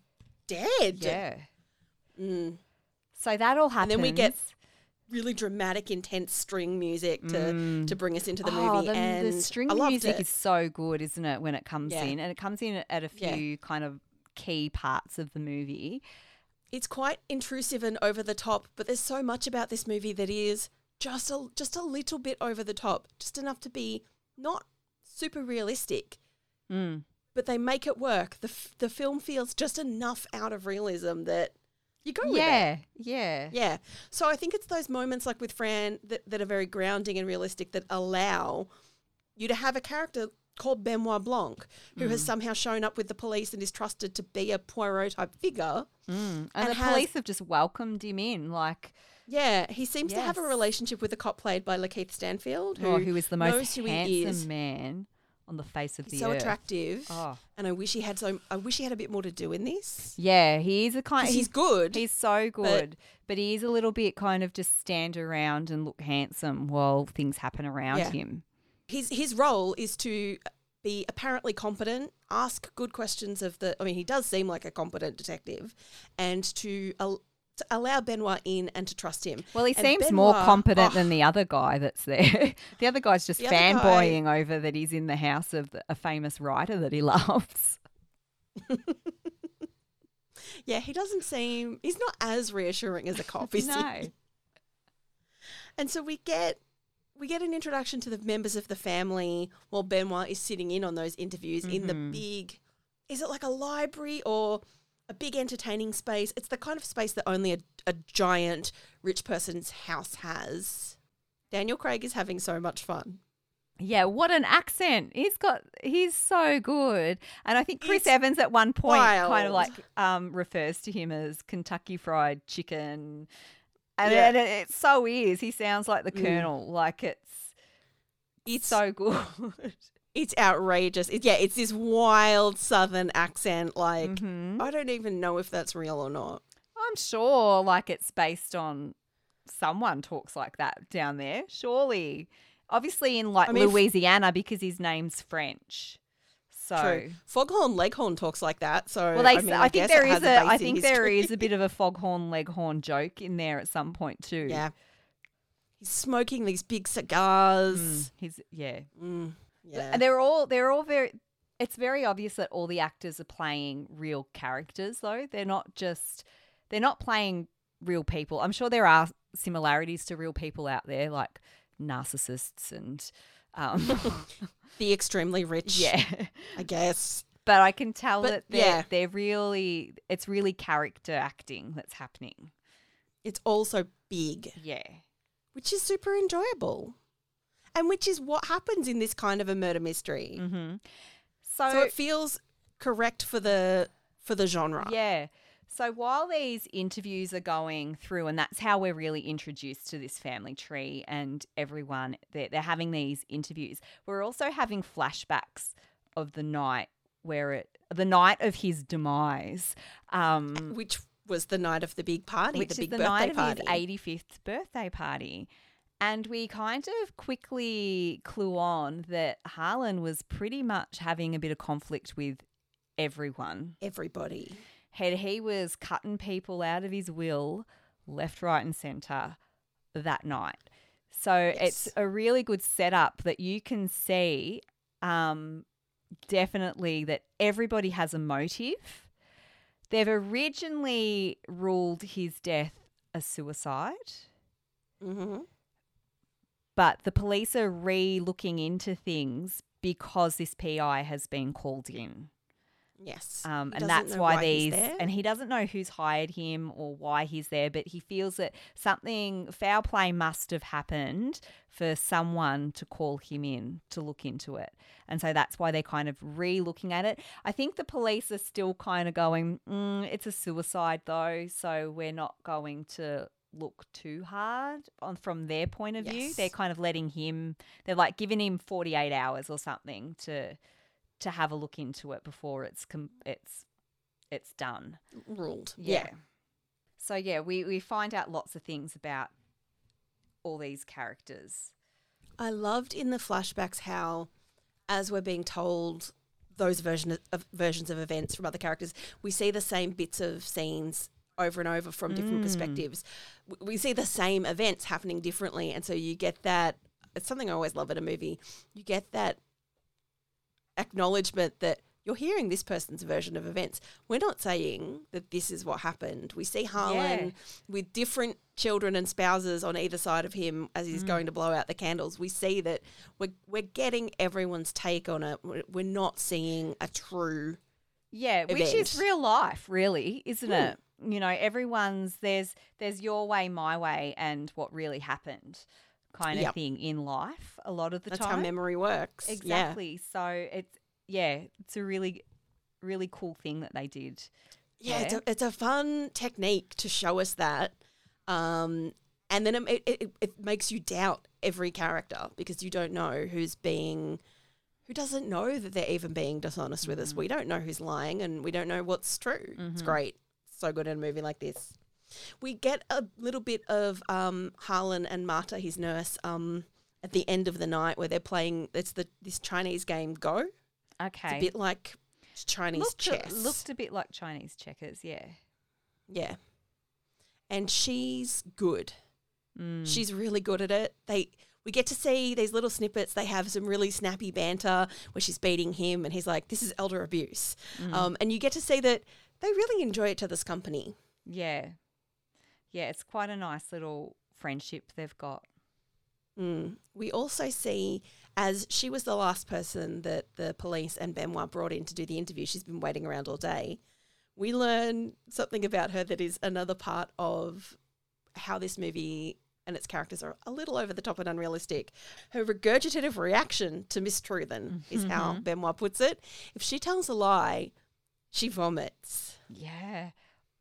dead. Yeah. Mm. So that all happens. And then we get really dramatic, intense string music to, mm. to bring us into the oh, movie. The, and the string music it. Is so good, isn't it, when it comes yeah. in? And it comes in at a few yeah. kind of key parts of the movie. It's quite intrusive and over the top, but there's so much about this movie that is just a, just a little bit over the top, just enough to be not super realistic. Mm. But they make it work. The f- the film feels just enough out of realism that you go with yeah, it. Yeah, yeah. Yeah. So I think it's those moments like with Fran that, that are very grounding and realistic that allow you to have a character called Benoit Blanc who mm. has somehow shown up with the police and is trusted to be a Poirot-type figure. Mm. And, and the has, police have just welcomed him in. Like, yeah, he seems yes. to have a relationship with a cop played by Lakeith Stanfield. Who, oh, who is the most handsome man on the face of the earth. So attractive. Oh. And I wish he had so I wish he had a bit more to do in this. Yeah, he is a kind he's, he's good. He's so good. But, but he is a little bit kind of just stand around and look handsome while things happen around yeah. him. His his role is to be apparently competent, ask good questions of the I mean, he does seem like a competent detective, and to al- to allow Benoit in and to trust him. Well, he and seems Benoit, more competent oh. than the other guy that's there. The other guy's just fanboying guy. over that he's in the house of the, a famous writer that he loves. Yeah, he doesn't seem – he's not as reassuring as a cop, is no. he? And so we get we get an introduction to the members of the family while Benoit is sitting in on those interviews mm-hmm. in the big – is it like a library or – a big entertaining space. It's the kind of space that only a, a giant rich person's house has. Daniel Craig is having so much fun. Yeah, what an accent. He's got he's so good. And I think Chris it's Evans at one point wild. kind of like um, refers to him as Kentucky Fried Chicken. And yeah. it, it, it so is. He sounds like the mm. Colonel. Like it's it's so good. It's outrageous. It, yeah, it's this wild southern accent. Like, mm-hmm. I don't even know if that's real or not. I'm sure, like, it's based on someone talks like that down there, surely. Obviously in, like, I mean, Louisiana if, because his name's French. So true. Foghorn Leghorn talks like that. So well, they, I, mean, I, I think there is a, I think there is a bit of a Foghorn Leghorn joke in there at some point too. Yeah. He's smoking these big cigars. Mm, he's yeah. Mm. Yeah. And they're all they're all very it's very obvious that all the actors are playing real characters though. They're not just they're not playing real people. I'm sure there are similarities to real people out there, like narcissists and um the extremely rich. Yeah. I guess. But I can tell but, that they're yeah. they're really it's really character acting that's happening. It's also big. Yeah. Which is super enjoyable. And which is what happens in this kind of a murder mystery. Mm-hmm. So, so it feels correct for the for the genre. Yeah. So while these interviews are going through, and that's how we're really introduced to this family tree and everyone, they're, they're having these interviews. We're also having flashbacks of the night where it the night of his demise, um, which was the night of the big party, which the big is the birthday night of party, his eighty-fifth birthday party. And we kind of quickly clue on that Harlan was pretty much having a bit of conflict with everyone. Everybody. Had he was cutting people out of his will left, right and centre that night. So yes. it's a really good setup that you can see um, definitely that everybody has a motive. They've originally ruled his death a suicide. Mm-hmm. But the police are re-looking into things because this P I has been called in. Yes. Um, and that's why, why these – and he doesn't know who's hired him or why he's there, but he feels that something – foul play must have happened for someone to call him in to look into it. And so that's why they're kind of re-looking at it. I think the police are still kind of going, mm, it's a suicide though, so we're not going to – look too hard on from their point of yes. view. They're kind of letting him they're like giving him forty-eight hours or something to to have a look into it before it's it's it's done ruled yeah, yeah. So yeah we we find out lots of things about all these characters. I loved in the flashbacks how as we're being told those version of versions of events from other characters, we see the same bits of scenes over and over from different mm. perspectives. We see the same events happening differently, and so you get that. It's something I always love at a movie. You get that acknowledgement that you're hearing this person's version of events. We're not saying that this is what happened. We see Harlan yeah. with different children and spouses on either side of him as he's mm. going to blow out the candles. We see that we're, we're getting everyone's take on it. We're not seeing a true Yeah, event. Which is real life, really, isn't mm. it? You know, everyone's there's there's your way, my way, and what really happened, kind of yep. thing in life. A lot of the That's time, how memory works. Exactly. Yeah. So it's yeah, it's a really, really cool thing that they did. Yeah, yeah. It's, a, it's a fun technique to show us that, um, and then it, it it makes you doubt every character because you don't know who's being. who doesn't know that they're even being dishonest mm-hmm. with us. We don't know who's lying and we don't know what's true. Mm-hmm. It's great. It's so good in a movie like this. We get a little bit of um, Harlan and Marta, his nurse, um, at the end of the night where they're playing it's the this Chinese game Go. Okay. It's a bit like Chinese looked chess. A, looked a bit like Chinese checkers, yeah. Yeah. And she's good. Mm. She's really good at it. They we get to see these little snippets. They have some really snappy banter where she's beating him and he's like, this is elder abuse. Mm. Um, and you get to see that they really enjoy each other's company. Yeah. Yeah, it's quite a nice little friendship they've got. Mm. We also see, as she was the last person that the police and Benoit brought in to do the interview, she's been waiting around all day, we learn something about her that is another part of how this movie and its characters are a little over the top and unrealistic. Her regurgitative reaction to Miss Truthan mm-hmm. is how Benoit puts it. If she tells a lie, she vomits. Yeah.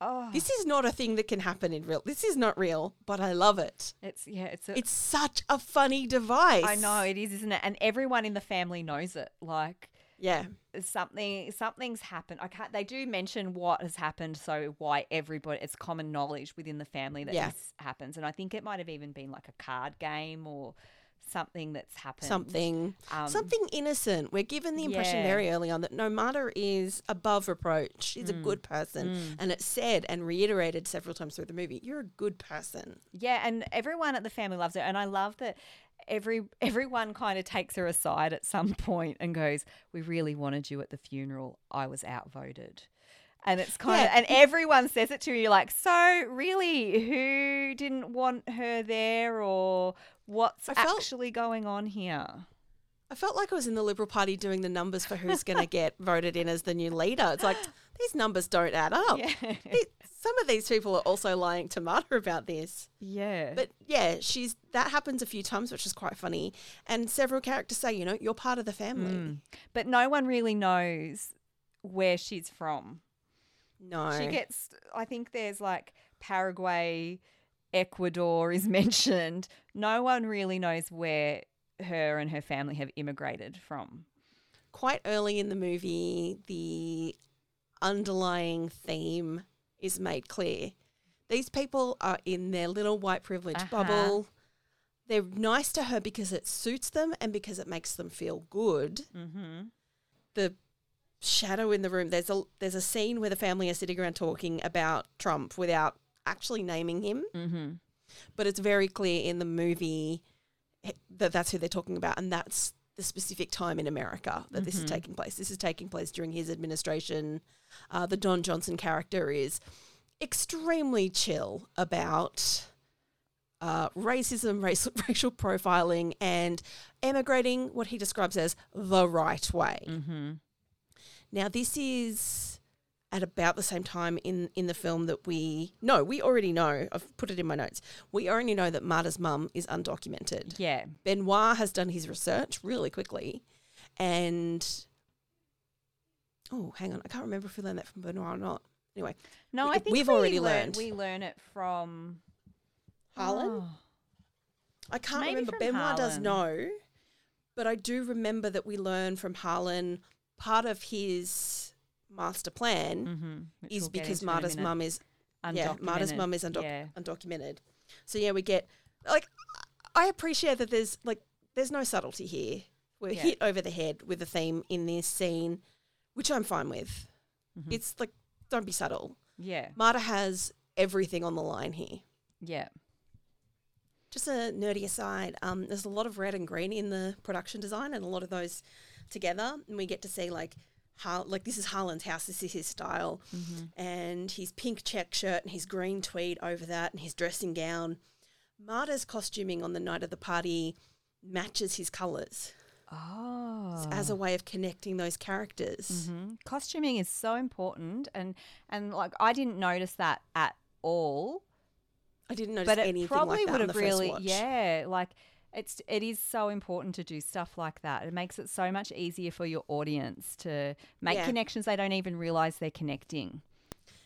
Oh. This is not a thing that can happen in real. This is not real, but I love it. It's yeah, it's a, it's such a funny device. I know it is, isn't it? And everyone in the family knows it. Like yeah, something something's happened. I can't. They do mention what has happened, so why everybody? It's common knowledge within the family that yeah. this happens. And I think it might have even been like a card game or something that's happened. Something um, something innocent. We're given the impression yeah. very early on that no, Marta is above reproach. She's mm. a good person. Mm. And it's said and reiterated several times through the movie, you're a good person. Yeah, and everyone at the family loves her. And I love that every everyone kind of takes her aside at some point and goes, we really wanted you at the funeral. I was outvoted. And it's kind yeah. of, and everyone says it to you like, so really, who didn't want her there or what's I actually felt, going on here? I felt like I was in the Liberal Party doing the numbers for who's going to get voted in as the new leader. It's like, these numbers don't add up. Yeah. Some of these people are also lying to Marta about this. Yeah. But yeah, she's that happens a few times, which is quite funny. And several characters say, you know, you're part of the family. Mm. But no one really knows where she's from. No. She gets, I think there's like Paraguay, Ecuador is mentioned. No one really knows where her and her family have immigrated from. Quite early in the movie, the underlying theme is made clear. These people are in their little white privilege uh-huh. bubble. They're nice to her because it suits them and because it makes them feel good. Mm-hmm. The shadow in the room. There's a there's a scene where the family are sitting around talking about Trump without actually naming him, mm-hmm. but it's very clear in the movie that that's who they're talking about, and that's the specific time in America that mm-hmm. this is taking place. This is taking place during his administration. Uh, the Don Johnson character is extremely chill about uh, racism, race, racial profiling, and emigrating what he describes as the right way. Mm-hmm. Now, this is at about the same time in, in the film that we – no, we already know. I've put it in my notes. We already know that Marta's mum is undocumented. Yeah. Benoit has done his research really quickly and – oh, hang on. I can't remember if we learned that from Benoit or not. Anyway. No, we, I think we've we already learned. learned. We learn it from – Harlan? Oh. I can't Maybe remember. Benoit Harlan. does know, but I do remember that we learn from Harlan – part of his master plan mm-hmm, is we'll because Marta's mum is undocumented. Yeah, Marta's mum is undoc- yeah. undocumented. So yeah, we get like I appreciate that there's like there's no subtlety here. We're yeah. hit over the head with the theme in this scene, which I'm fine with. Mm-hmm. It's like don't be subtle. Yeah, Marta has everything on the line here. Yeah. Just a nerdy aside. Um, there's a lot of red and green in the production design, and a lot of those. Together, and we get to see like how like this is Harlan's house, this is his style, mm-hmm. and his pink check shirt and his green tweed over that, and his dressing gown. Marta's costuming on the night of the party matches his colours. Oh, as a way of connecting those characters. Mm-hmm. Costuming is so important, and and like I didn't notice that at all. I didn't notice but anything probably like that would on have the really, first watch. Yeah, like. It's it is so important to do stuff like that. It makes it so much easier for your audience to make yeah. connections they don't even realise they're connecting.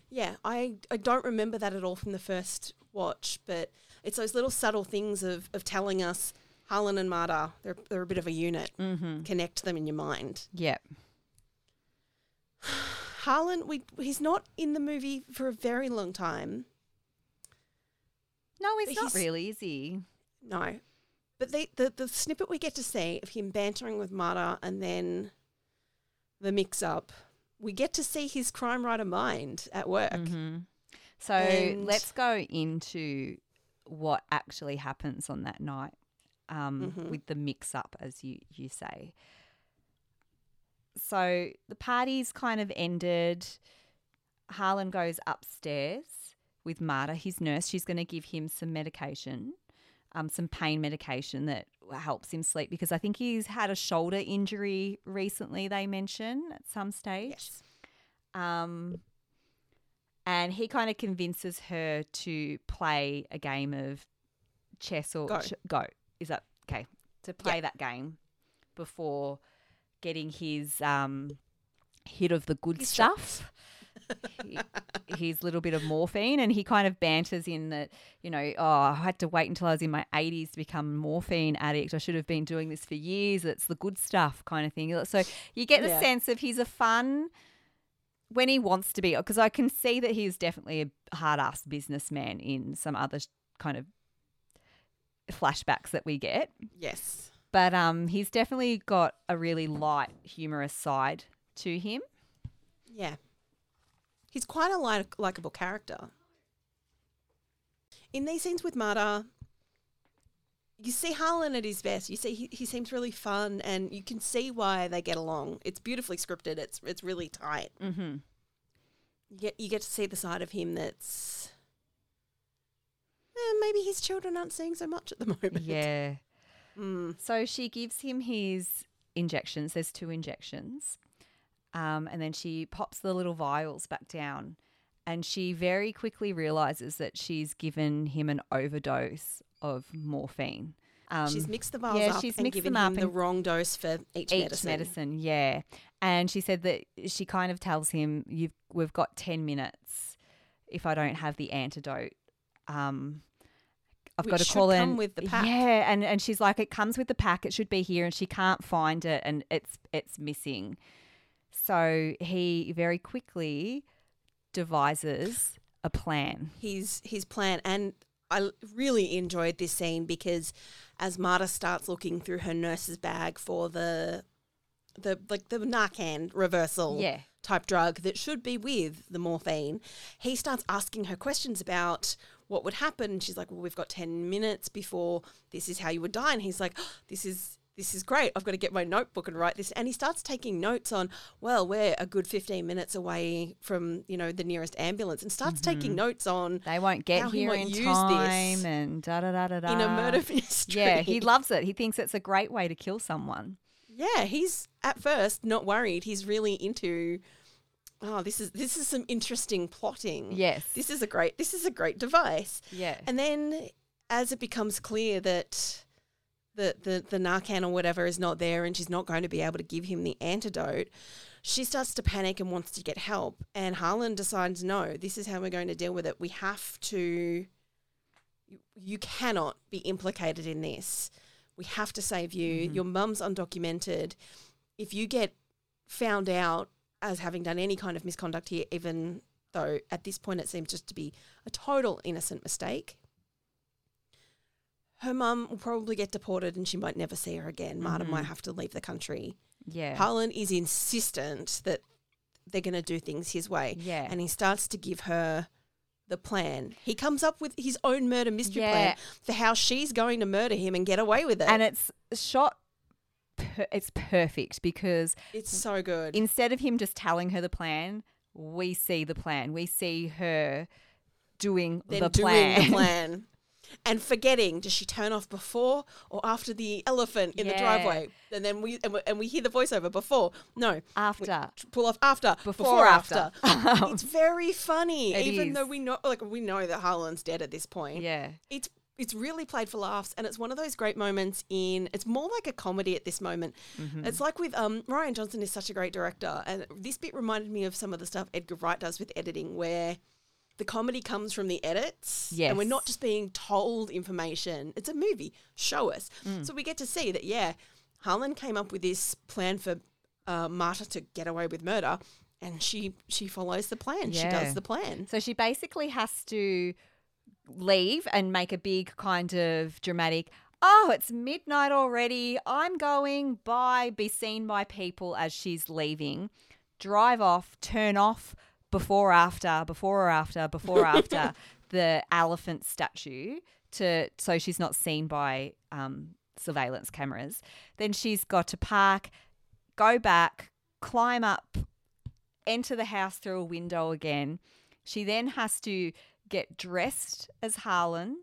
Yeah, I, I don't remember that at all from the first watch, but it's those little subtle things of, of telling us Harlan and Marta, they're, they're a bit of a unit. Mm-hmm. Connect them in your mind. Yep. Harlan, we he's not in the movie for a very long time. No, he's, he's not really, is he? No. But the, the, the snippet we get to see of him bantering with Marta and then the mix-up, we get to see his crime writer mind at work. Mm-hmm. So and let's go into what actually happens on that night um, mm-hmm. with the mix-up, as you, you say. So the party's kind of ended. Harlan goes upstairs with Marta, his nurse. She's going to give him some medication. Um, some pain medication that helps him sleep because I think he's had a shoulder injury recently, they mention at some stage. Yes. Um, and he kind of convinces her to play a game of chess or go. Ch- go. Is that okay? To play yep. that game before getting his um, hit of the good his stuff. Shots. His little bit of morphine, and he kind of banters in that, you know, oh, I had to wait until I was in my eighties to become a morphine addict. I should have been doing this for years. It's the good stuff kind of thing. So you get the yeah. sense of he's a fun when he wants to be, because I can see that he's definitely a hard-ass businessman in some other kind of flashbacks that we get. Yes. But um, he's definitely got a really light, humorous side to him. Yeah. He's quite a li- likeable character. In these scenes with Marta, you see Harlan at his best. You see he, he seems really fun, and you can see why they get along. It's beautifully scripted. It's it's really tight. Mm-hmm. You get you get to see the side of him that's eh, maybe his children aren't seeing so much at the moment. Yeah. Mm. So she gives him his injections. There's two injections. Um, and then she pops the little vials back down, and she very quickly realizes that she's given him an overdose of morphine. Um, she's mixed the vials yeah, up she's and mixed given them up him and the wrong dose for each, each medicine. medicine. Yeah, and she said that she kind of tells him, "You've we've got ten minutes. If I don't have the antidote, um, I've Which got to call in." Come with the pack. Yeah, and and she's like, "It comes with the pack. It should be here," and she can't find it, and it's it's missing. So he very quickly devises a plan. His his plan. And I really enjoyed this scene because as Marta starts looking through her nurse's bag for the the like the Narcan reversal yeah. type drug that should be with the morphine, he starts asking her questions about what would happen. She's like, well, we've got ten minutes before this is how you would die. And he's like, oh, this is This is great. I've got to get my notebook and write this. And he starts taking notes on, well, we're a good fifteen minutes away from, you know, the nearest ambulance, and starts mm-hmm. taking notes on they won't get how here he might in time this and da da da da da in a murder mystery. Yeah, he loves it. He thinks it's a great way to kill someone. Yeah, he's at first not worried. He's really into oh, this is this is some interesting plotting. Yes, this is a great this is a great device. Yeah, and then as it becomes clear that. The, the the Narcan or whatever is not there and she's not going to be able to give him the antidote, she starts to panic and wants to get help. And Harlan decides, no, this is how we're going to deal with it. We have to – you cannot be implicated in this. We have to save you. Mm-hmm. Your mum's undocumented. If you get found out as having done any kind of misconduct here, even though at this point it seems just to be a total innocent mistake – her mum will probably get deported and she might never see her again. Marta mm-hmm. might have to leave the country. Yeah. Harlan is insistent that they're going to do things his way. Yeah. And he starts to give her the plan. He comes up with his own murder mystery yeah. plan for how she's going to murder him and get away with it. And it's shot per- – it's perfect because – it's so good. Instead of him just telling her the plan, we see the plan. We see her doing then the doing plan. doing the plan. And forgetting, does she turn off before or after the elephant in yeah. the driveway? And then we and, we and we hear the voiceover before. No, after pull off after before, before after. after. It's very funny, it even is. though we know like we know that Harlan's dead at this point. Yeah, it's it's really played for laughs, and it's one of those great moments in. It's more like a comedy at this moment. Mm-hmm. It's like with um Rian Johnson is such a great director, and this bit reminded me of some of the stuff Edgar Wright does with editing, where the comedy comes from the edits. Yes. And we're not just being told information. It's a movie. Show us. Mm. So we get to see that, yeah, Harlan came up with this plan for uh, Marta to get away with murder, and she, she follows the plan. Yeah. She does the plan. So she basically has to leave and make a big kind of dramatic, oh, it's midnight already, I'm going, bye, be seen by people as she's leaving. Drive off, turn off, before, after, before or after, before, after the elephant statue, to so she's not seen by um, surveillance cameras. Then she's got to park, go back, climb up, enter the house through a window again. She then has to get dressed as Harlan,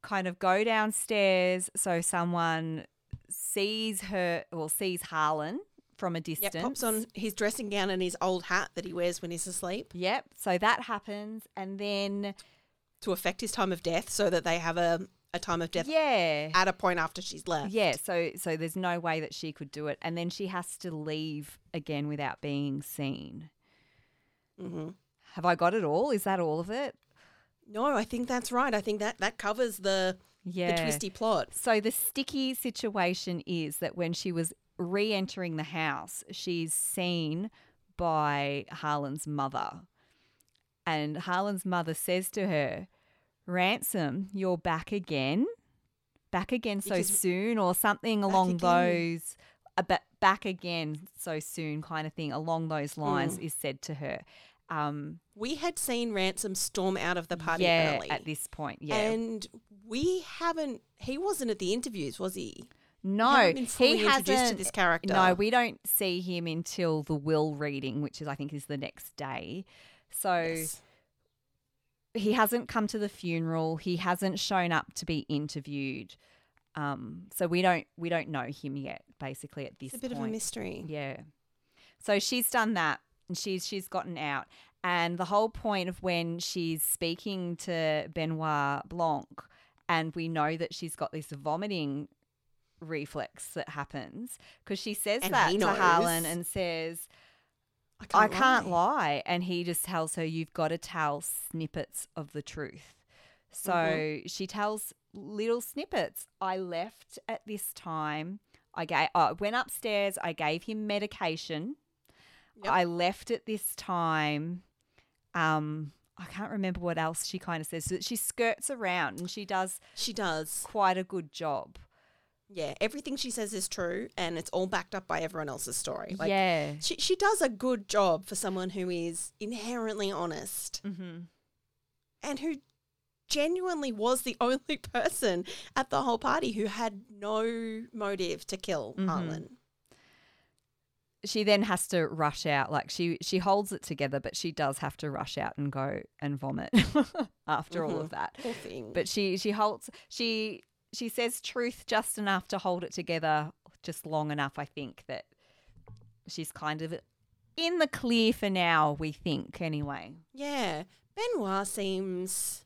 kind of go downstairs so someone sees her, well, sees Harlan from a distance. Yep, pops on his dressing gown and his old hat that he wears when he's asleep. Yep, so that happens. And then to affect his time of death so that they have a, a time of death yeah. at a point after she's left. Yeah, so so there's no way that she could do it. And then she has to leave again without being seen. Mm-hmm. Have I got it all? Is that all of it? No, I think that's right. I think that, that covers the, yeah. the twisty plot. So the sticky situation is that when she was re-entering the house, she's seen by Harlan's mother, and Harlan's mother says to her, Ransom, you're back again, back again so soon, or something along those, back again so soon kind of thing along those lines mm. is said to her. Um, we had seen Ransom storm out of the party yeah, early. At this point, yeah. And we haven't, he wasn't at the interviews, was he? No, he hasn't. To this character. No, we don't see him until the will reading, which is I think is the next day. So yes. He hasn't come to the funeral. He hasn't shown up to be interviewed. Um, so we don't we don't know him yet. Basically, at this point, it's a bit point. of a mystery. Yeah. So she's done that, and she's she's gotten out, and the whole point of when she's speaking to Benoit Blanc, and we know that she's got this vomiting reflex that happens, because she says and that to knows. Harlan and says, I can't, I can't lie. lie. And he just tells her, you've got to tell snippets of the truth. So mm-hmm. she tells little snippets. I left at this time. I gave, I went upstairs. I gave him medication. Yep. I left at this time. Um, I can't remember what else she kind of says. So she skirts around, and she does. She does quite a good job. Yeah, everything she says is true, and it's all backed up by everyone else's story. Like, yeah. She she does a good job for someone who is inherently honest mm-hmm. and who genuinely was the only person at the whole party who had no motive to kill mm-hmm. Harlan. She then has to rush out. Like she, she holds it together, but she does have to rush out and go and vomit after mm-hmm. all of that. Poor thing. But she, she holds – she – She says truth just enough to hold it together, just long enough, I think, that she's kind of in the clear for now, we think, anyway. Yeah. Benoit seems,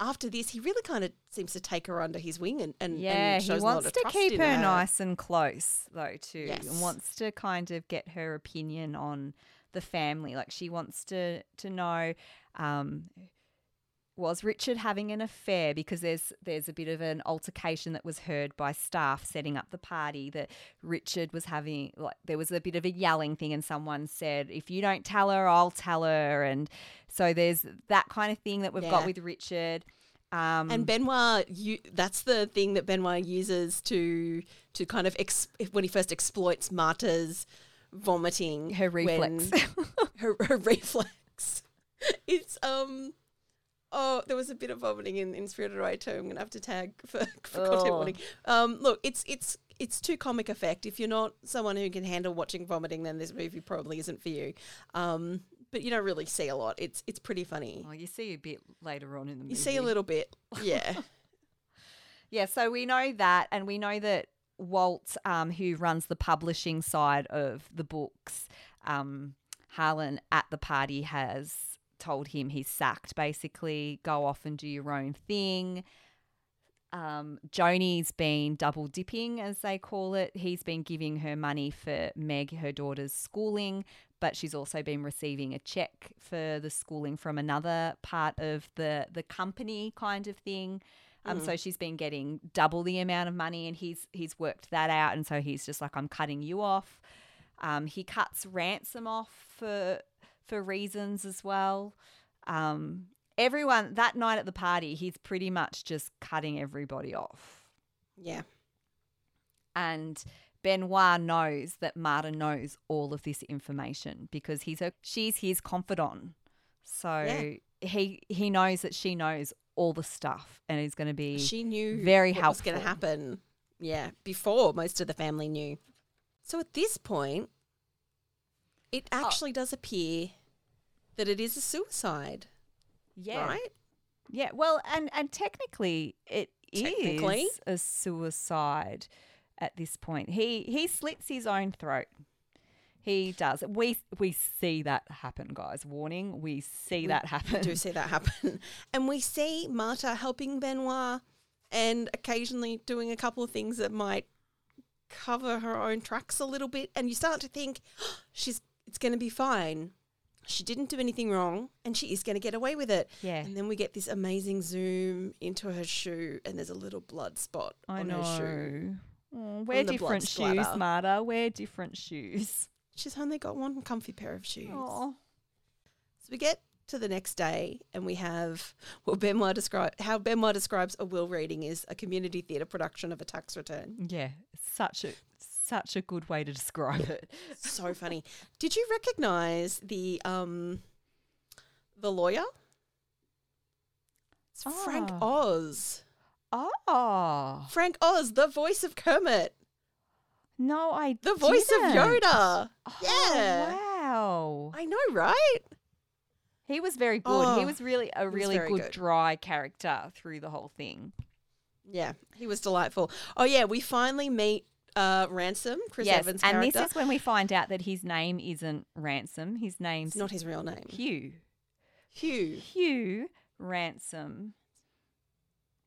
after this, he really kind of seems to take her under his wing and, and, yeah, and shows a lot of trust in her. Yeah, he wants to keep her nice and close, though, too. Yes. And wants to kind of get her opinion on the family. Like, she wants to, to know um, – was Richard having an affair, because there's there's a bit of an altercation that was heard by staff setting up the party that Richard was having, like there was a bit of a yelling thing, and someone said, if you don't tell her, I'll tell her. And so there's that kind of thing that we've yeah. got with Richard. Um, and Benoit, you, that's the thing that Benoit uses to to kind of, ex, when he first exploits Marta's vomiting. Her reflex. When, her, her reflex. It's, um... Oh, there was a bit of vomiting in, in Spirited Away too. I'm going to have to tag for, for oh. content warning. Um, look, it's it's it's to comic effect. If you're not someone who can handle watching vomiting, then this movie probably isn't for you. Um, but you don't really see a lot. It's it's pretty funny. Oh, you see a bit later on in the movie. You see a little bit, yeah. Yeah, so we know that, and we know that Walt, um, who runs the publishing side of the books, um, Harlan at the party has told him he's sacked, basically, go off and do your own thing. Um, Joni's been double dipping, as they call it. He's been giving her money for Meg, her daughter's schooling, but she's also been receiving a check for the schooling from another part of the the company kind of thing. Um, mm. So she's been getting double the amount of money, and he's he's worked that out, and so he's just like, I'm cutting you off. Um, he cuts Ransom off for for reasons as well. Um, everyone that night at the party, he's pretty much just cutting everybody off. Yeah. And Benoit knows that Marta knows all of this information because he's her, she's his confidant. So yeah. he he knows that she knows all the stuff, and is going to be she knew very what helpful. Was going to happen. Yeah, before most of the family knew. So at this point, it actually oh. does appear that it is a suicide. Yeah, right. Yeah. Well, and and technically, it technically. is a suicide. At this point, he he slits his own throat. He does. We we see that happen, guys. Warning: we see we that happen. We do see that happen, and we see Marta helping Benoit, and occasionally doing a couple of things that might cover her own tracks a little bit. And you start to think, oh, she's it's going to be fine. She didn't do anything wrong, and she is going to get away with it. Yeah. And then we get this amazing zoom into her shoe, and there's a little blood spot I on know. her shoe. Oh, wear different shoes, Marta. Wear different shoes. She's only got one comfy pair of shoes. Aww. So we get to the next day, and we have well, Benoit describe how Benoit describes a will reading is a community theatre production of a tax return. Yeah, such a such a good way to describe it. So funny. Did you recognise the um the lawyer? It's oh. Frank Oz. Oh, Frank Oz, the voice of Kermit. No, I the didn't. voice of Yoda. Oh, yeah, wow. I know, right? He was very good. Oh, he was really a really good, good dry character through the whole thing. Yeah, he was delightful. Oh yeah, we finally meet uh, Ransom, Chris yes, Evans' character, and this is when we find out that his name isn't Ransom. His name's it's not his real name. Hugh. Hugh. Hugh Ransom.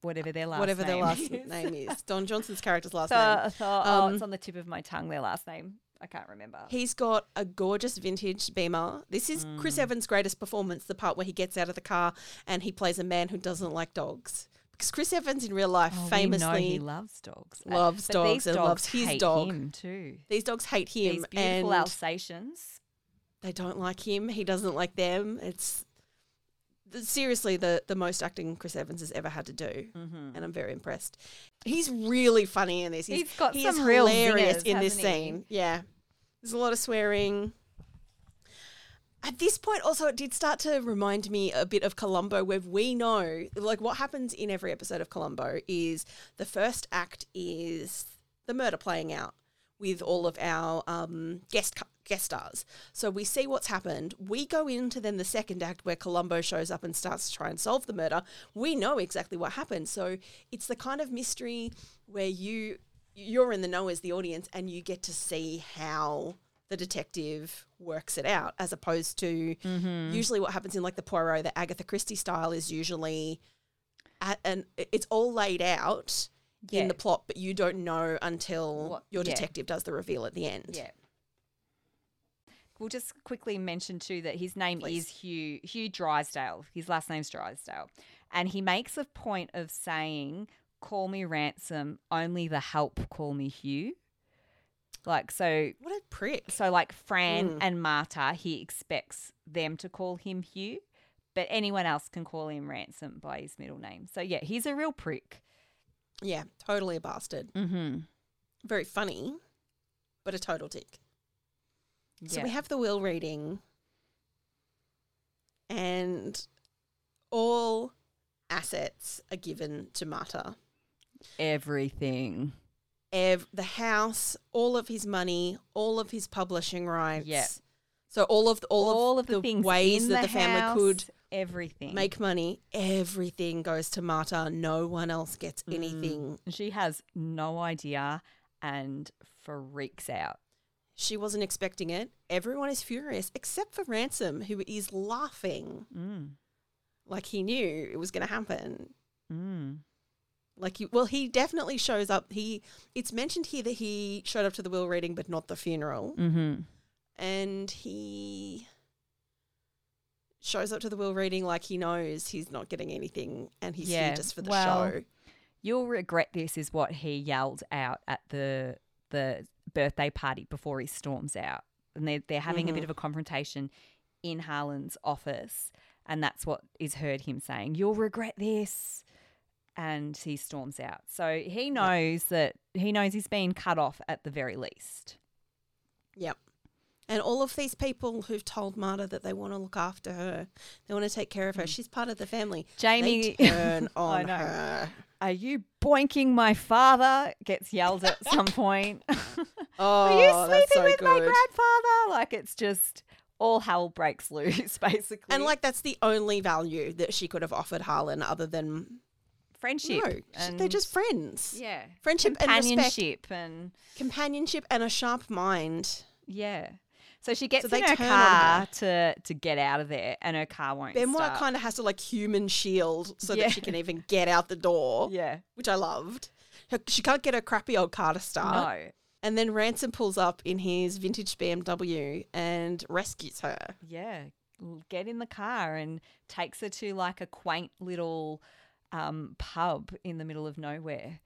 Whatever their last Whatever name Whatever their last is. name is. Don Johnson's character's last so, name. So, oh, um, it's on the tip of my tongue, their last name. I can't remember. He's got a gorgeous vintage Beamer. This is mm. Chris Evans' greatest performance, the part where he gets out of the car and he plays a man who doesn't like dogs. Because Chris Evans in real life oh, famously we know he loves dogs. Loves but dogs and dogs loves his hate dog. Him too. These dogs hate him. These beautiful and Alsatians. They don't like him. He doesn't like them. It's... Seriously, the, the most acting Chris Evans has ever had to do, mm-hmm. and I'm very impressed. He's really funny in this. He's, he's got he some real hilarious zingers, in this he? scene. Yeah, there's a lot of swearing. At this point, also, it did start to remind me a bit of Columbo, where we know, like, what happens in every episode of Columbo is the first act is the murder playing out with all of our um, guest cu- guest stars. So we see what's happened. We go into then the second act where Columbo shows up and starts to try and solve the murder. We know exactly what happened. So it's the kind of mystery where you, you're in the know as the audience and you get to see how the detective works it out, as opposed to mm-hmm. usually what happens in like the Poirot, the Agatha Christie style is usually at an, it's all laid out yeah. in the plot, but you don't know until what? your detective yeah. does the reveal at the end. Yeah. We'll just quickly mention too that his name Please. is Hugh Hugh Drysdale. His last name's Drysdale. And he makes a point of saying, "Call me Ransom, only the help call me Hugh." Like so What a prick. So like Fran mm. and Marta, he expects them to call him Hugh, but anyone else can call him Ransom by his middle name. So yeah, he's a real prick. Yeah, totally a bastard. Mm-hmm. Very funny, but a total dick. So yeah. we have the will reading, and all assets are given to Marta. Everything. Ev- the house, all of his money, all of his publishing rights. Yeah. So all of the, all, all of, of the, the ways that the, the family house, could everything. make money, everything goes to Marta. No one else gets anything. Mm. She has no idea and freaks out. She wasn't expecting it. Everyone is furious except for Ransom, who is laughing mm. like he knew it was going to happen. Mm. Like he, well, he definitely shows up. He it's mentioned here that he showed up to the will reading, but not the funeral. Mm-hmm. and he shows up to the will reading like he knows he's not getting anything and he's yeah. here just for the well, show. You'll regret this is what he yelled out at the the birthday party before he storms out. And they're, they're having mm-hmm. a bit of a confrontation in Harlan's office, and that's what is heard him saying, "You'll regret this." And he storms out. So he knows yep. that he knows he's been cut off at the very least. Yep. And all of these people who've told Marta that they want to look after her, they want to take care of her. She's part of the family. Jamie, they turn on I know. her. "Are you boinking my father?" gets yelled at some point. Oh, "Are you sleeping that's so with good. my grandfather?" Like, it's just all hell breaks loose, basically. And like, that's the only value that she could have offered Harlan, other than friendship. No, and they're just friends. Yeah. Friendship and respect. Companionship and companionship and a sharp mind. Yeah. So she gets so in her car her. to to get out of there, and her car won't Benoit start. Benoit kind of has to like human shield so yeah. that she can even get out the door. Yeah. Which I loved. Her, she can't get her crappy old car to start. No. And then Ransom pulls up in his vintage B M W and rescues her. Yeah. Get in the car and takes her to like a quaint little um, pub in the middle of nowhere.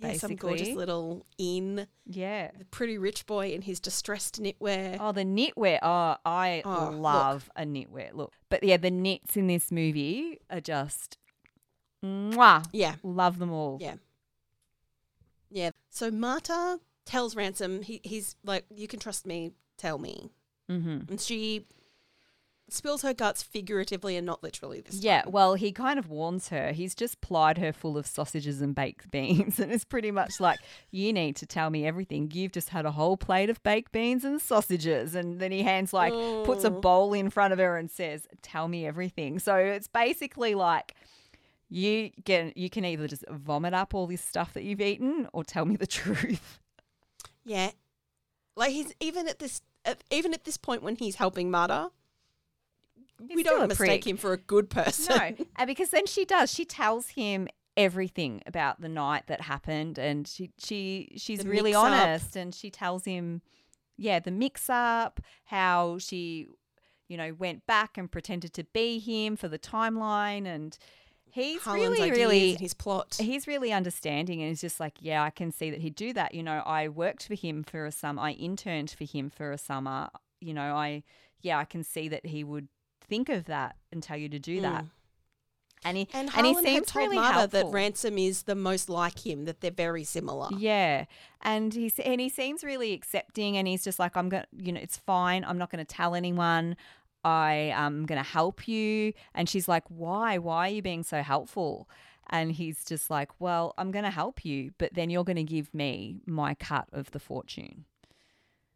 Yeah, basically. Some gorgeous little inn. Yeah. The pretty rich boy in his distressed knitwear. Oh, the knitwear. Oh, I oh, love look. a knitwear. Look. But, yeah, the knits in this movie are just mwah. Yeah. Love them all. Yeah. Yeah. So Marta tells Ransom, he, he's like, "You can trust me, tell me." Mm-hmm. And she spills her guts figuratively and not literally this time. Yeah, well, he kind of warns her. He's just plied her full of sausages and baked beans, and it's pretty much like, "You need to tell me everything. You've just had a whole plate of baked beans and sausages." And then he hands like oh. puts a bowl in front of her and says, "Tell me everything." So it's basically like, you can, you can either just vomit up all this stuff that you've eaten or tell me the truth. Yeah. Like, he's even at this at, even at this point when he's helping Marta, He's we don't mistake prick. him for a good person. No, and because then she does. She tells him everything about the night that happened, and she she she's the really honest up. and she tells him, yeah, the mix-up, how she, you know, went back and pretended to be him for the timeline, and he's Harlan's really, really his plot. He's really understanding, and he's just like, yeah, I can see that he'd do that. You know, I worked for him for a summer. I interned for him for a summer. You know, I yeah, I can see that he would think of that and tell you to do mm. that. And he and, and he seems really helpful. That Ransom is the most like him, that they're very similar. Yeah, and he and he seems really accepting, and he's just like, I'm gonna, you know, it's fine. I'm not gonna tell anyone. I am gonna help you. And she's like, why? Why are you being so helpful? And he's just like, well, I'm gonna help you, but then you're gonna give me my cut of the fortune.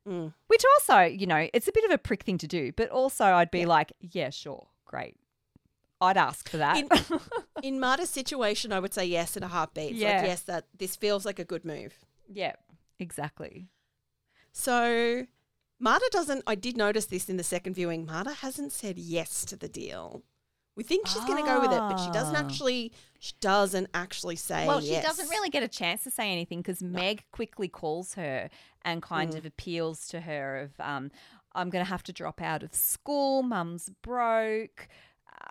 Mm. Which also, you know, it's a bit of a prick thing to do, but also I'd be yeah. like, yeah, sure, great. I'd ask for that. In, in Marta's situation, I would say yes in a heartbeat. Yeah. Like, yes, that this feels like a good move. Yeah, exactly. So Marta doesn't – I did notice this in the second viewing. Marta hasn't said yes to the deal. We think she's ah. going to go with it, but she doesn't actually she doesn't actually say well, yes. Well, she doesn't really get a chance to say anything because no. Meg quickly calls her and kind mm. of appeals to her of, um, I'm going to have to drop out of school, mum's broke,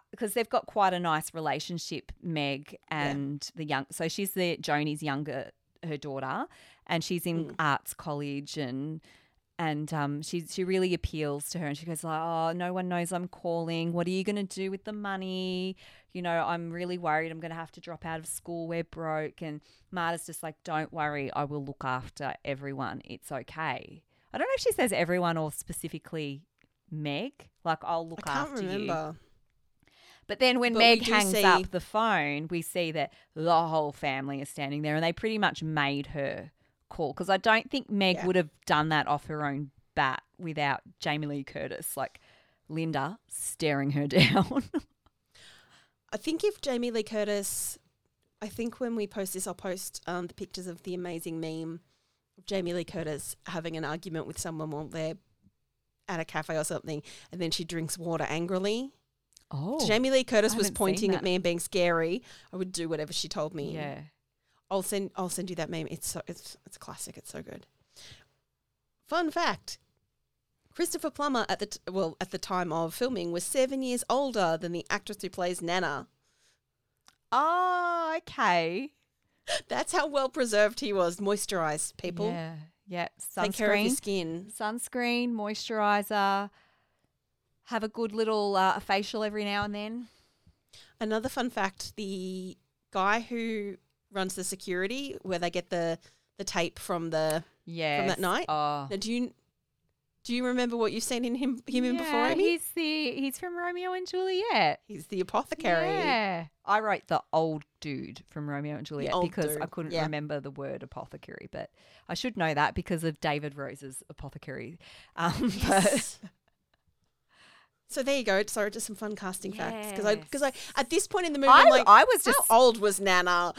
because uh, they've got quite a nice relationship, Meg and yeah. the young – so she's the Joni's younger, her daughter, and she's in mm. arts college and – And um, she she really appeals to her, and she goes like, "Oh, no one knows I'm calling. What are you going to do with the money? You know, I'm really worried. I'm going to have to drop out of school. We're broke." And Marta's just like, "Don't worry, I will look after everyone. It's okay." I don't know if she says everyone or specifically Meg. Like, I'll look I can't after remember. you. But then when but Meg hangs see- up the phone, we see that the whole family is standing there, and they pretty much made her call, because I don't think Meg yeah. would have done that off her own bat without Jamie Lee Curtis, like Linda, staring her down. I think if Jamie Lee Curtis, I think when we post this, I'll post um, the pictures of the amazing meme of Jamie Lee Curtis having an argument with someone while they're at a cafe or something, and then she drinks water angrily. Oh, if Jamie Lee Curtis was pointing at me and being scary, I would do whatever she told me. Yeah. I'll send I'll send you that meme. It's so it's it's classic. It's so good. Fun fact: Christopher Plummer, at the t- well, at the time of filming, was seven years older than the actress who plays Nana. Oh, okay. That's how well preserved he was. Moisturise, people. Yeah, yeah. Sunscreen. Take care of your skin. Sunscreen, moisturiser. Have a good little uh, facial every now and then. Another fun fact, the guy who runs the security where they get the, the tape from the yes. from that night. Oh. Now, do you do you remember what you've seen in him him yeah, in before? Amy? He's the he's from Romeo and Juliet. He's the apothecary. Yeah. I wrote the old dude from Romeo and Juliet because dude. I couldn't yeah. remember the word apothecary, but I should know that because of David Rose's apothecary. Um, yes. But so there you go. Sorry, just some fun casting yes. facts. Because I, because I, at this point in the movie, I, I'm like, I was just, how old was Nana?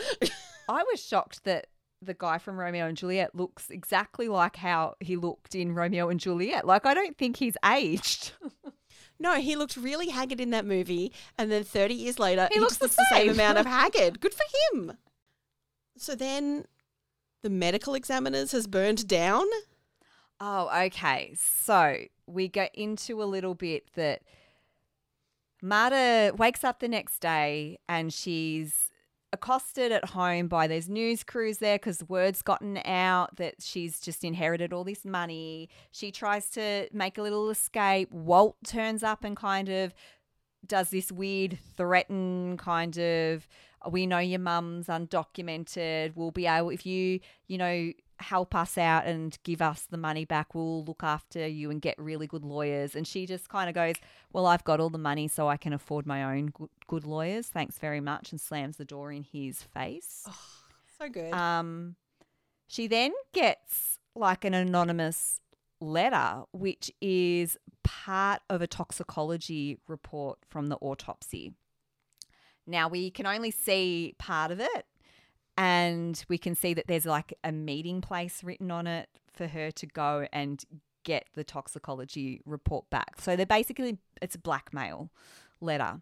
I was shocked that the guy from Romeo and Juliet looks exactly like how he looked in Romeo and Juliet. Like, I don't think he's aged. No, he looked really haggard in that movie, and then thirty years later, he, he looks just the looks same. the same amount of haggard. Good for him. So then, the medical examiner's has burned down. Oh, okay. So we go into a little bit that Marta wakes up the next day and she's accosted at home by these news crews there because word's gotten out that she's just inherited all this money. She tries to make a little escape. Walt turns up and kind of does this weird threaten kind of, we know your mum's undocumented. We'll be able, if you, you know, help us out and give us the money back, we'll look after you and get really good lawyers. And she just kind of goes, well, I've got all the money so I can afford my own good lawyers, thanks very much, and slams the door in his face. Oh, so good. Um, she then gets like an anonymous letter which is part of a toxicology report from the autopsy. Now we can only see part of it, and we can see that there's like a meeting place written on it for her to go and get the toxicology report back. So they're basically, it's a blackmail letter.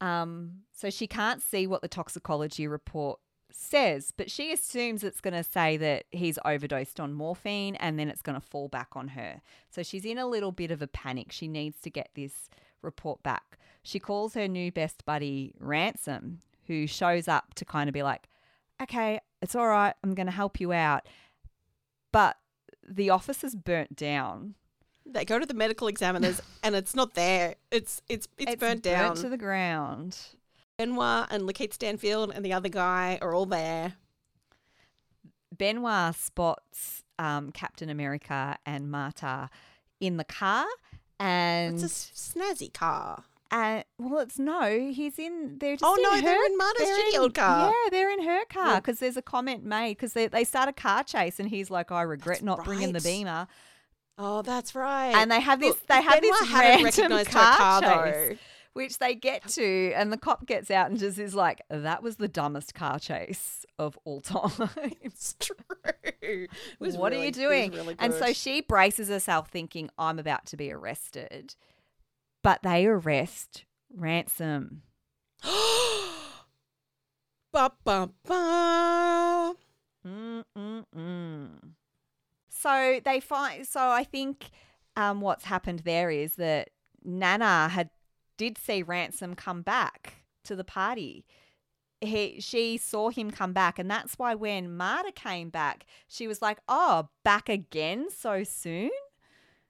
Um, so she can't see what the toxicology report says, but she assumes it's going to say that he's overdosed on morphine and then it's going to fall back on her. So she's in a little bit of a panic. She needs to get this report back. She calls her new best buddy Ransom, who shows up to kind of be like, okay, it's all right, I'm going to help you out. But the office is burnt down. They go to the medical examiner's and it's not there. It's it's it's, it's burnt, burnt down. It's burnt to the ground. Benoit and Lakeith Stanfield and the other guy are all there. Benoit spots um, Captain America and Marta in the car. And it's a snazzy car. Uh, well, it's no, he's in, they're just oh, in no, her. Oh, no, they're in Marta's shitty old car. Yeah, they're in her car because yeah. there's a comment made because they, they start a car chase and he's like, I regret that's not right. bringing the Beamer. Oh, that's right. And they have this, well, they have this random car, car chase, though. Which they get to, and the cop gets out and just is like, that was the dumbest car chase of all time. It's true. It was what really, are you doing? Really and so she braces herself thinking, I'm about to be arrested. But they arrest Ransom. Ba, ba, ba. Mm, mm, mm. So they find. So I think um, what's happened there is that Nana had did see Ransom come back to the party. He, she saw him come back, and that's why when Marta came back, she was like, "Oh, back again so soon."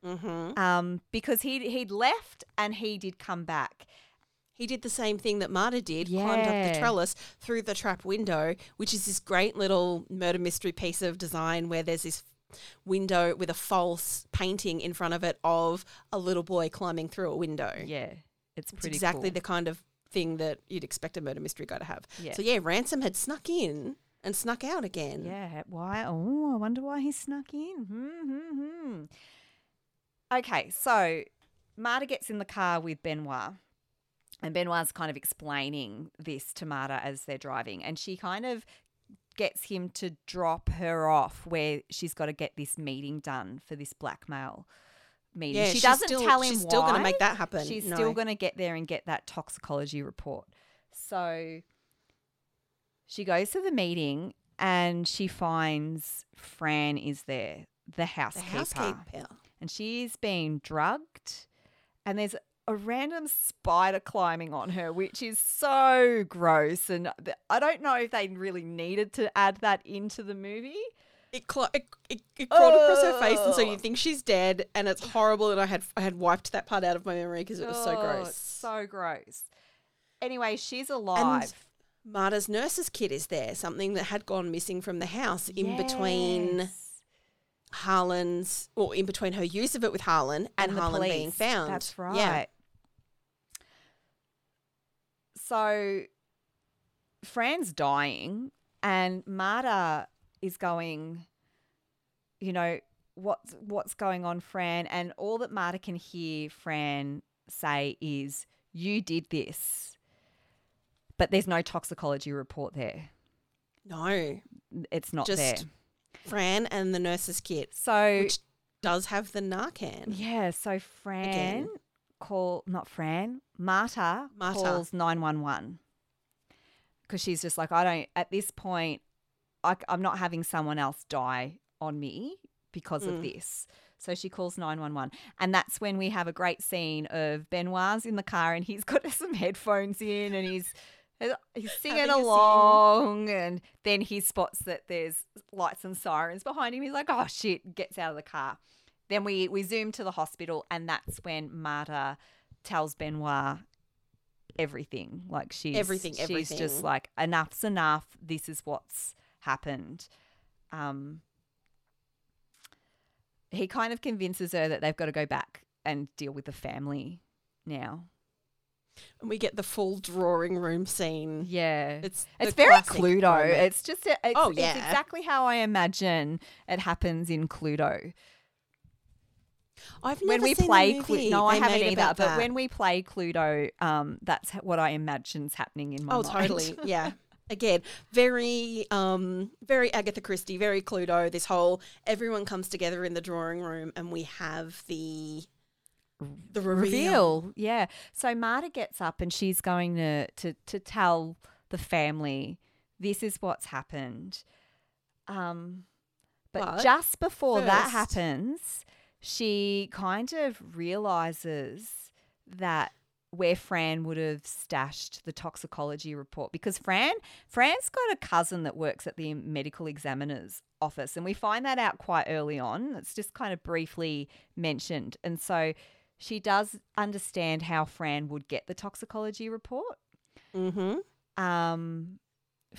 Mm-hmm. Um, because he he'd left and he did come back. He did the same thing that Marta did, yeah. climbed up the trellis through the trap window, which is this great little murder mystery piece of design where there's this window with a false painting in front of it of a little boy climbing through a window. Yeah, it's pretty it's exactly cool. The kind of thing that you'd expect a murder mystery guy to have. Yeah. So yeah, Ransom had snuck in and snuck out again. Yeah, why? Oh, I wonder why he snuck in. Hmm, hmm, hmm. Okay, so Marta gets in the car with Benoit, and Benoit's kind of explaining this to Marta as they're driving, and she kind of gets him to drop her off where she's got to get this meeting done for this blackmail meeting. Yeah, she doesn't still, tell him she's why. She's still going to make that happen. She's no. still going to get there and get that toxicology report. So she goes to the meeting and she finds Fran is there, the housekeeper. The housekeeper. and she's being drugged, and there's a random spider climbing on her, which is so gross. And I don't know if they really needed to add that into the movie. It, cl- it, it, it crawled oh. across her face, and so you think she's dead, and it's horrible. And I had I had wiped that part out of my memory because it was oh, so gross. So gross. Anyway, she's alive. And Marta's nurse's kit is there, something that had gone missing from the house in yes. between Harlan's, or in between her use of it with Harlan and, and Harlan being found. That's right. Yeah. So Fran's dying, and Marta is going, you know, what's what's going on, Fran? And all that Marta can hear Fran say is, you did this. But there's no toxicology report there. No. It's not just there. Fran and the nurse's kit. So which does have the Narcan. Yeah, so Fran Again. call not Fran, Marta, Marta. calls nine one one. Because she's just like, I don't at this point I, I'm not having someone else die on me because mm. of this. So she calls nine one one. And that's when we have a great scene of Benoit's in the car, and he's got some headphones in, and he's he's singing along, sing. and then he spots that there's lights and sirens behind him. He's like, oh, shit, gets out of the car. Then we, we zoom to the hospital, and that's when Marta tells Benoit everything. Like she's, everything, she's everything. just like, enough's enough. This is what's happened. Um, he kind of convinces her that they've got to go back and deal with the family now. And we get the full drawing room scene. Yeah. It's it's very Cluedo. Moment. It's just it's, oh, yeah. it's exactly how I imagine it happens in Cluedo. I've never when we seen play the movie. Clu- no, they I haven't either. But that. when we play Cluedo, um, that's what I imagine's happening in my oh, mind. Oh, totally. Yeah. Again, very, um, very Agatha Christie, very Cluedo. This whole everyone comes together in the drawing room, and we have the the reveal. reveal. Yeah. So Marta gets up, and she's going to to to tell the family this is what's happened. Um, but, but just before first, that happens, she kind of realizes that where Fran would have stashed the toxicology report, because Fran, Fran's got a cousin that works at the medical examiner's office, and we find that out quite early on. It's just kind of briefly mentioned. And so she does understand how Fran would get the toxicology report. Mm-hmm. Um,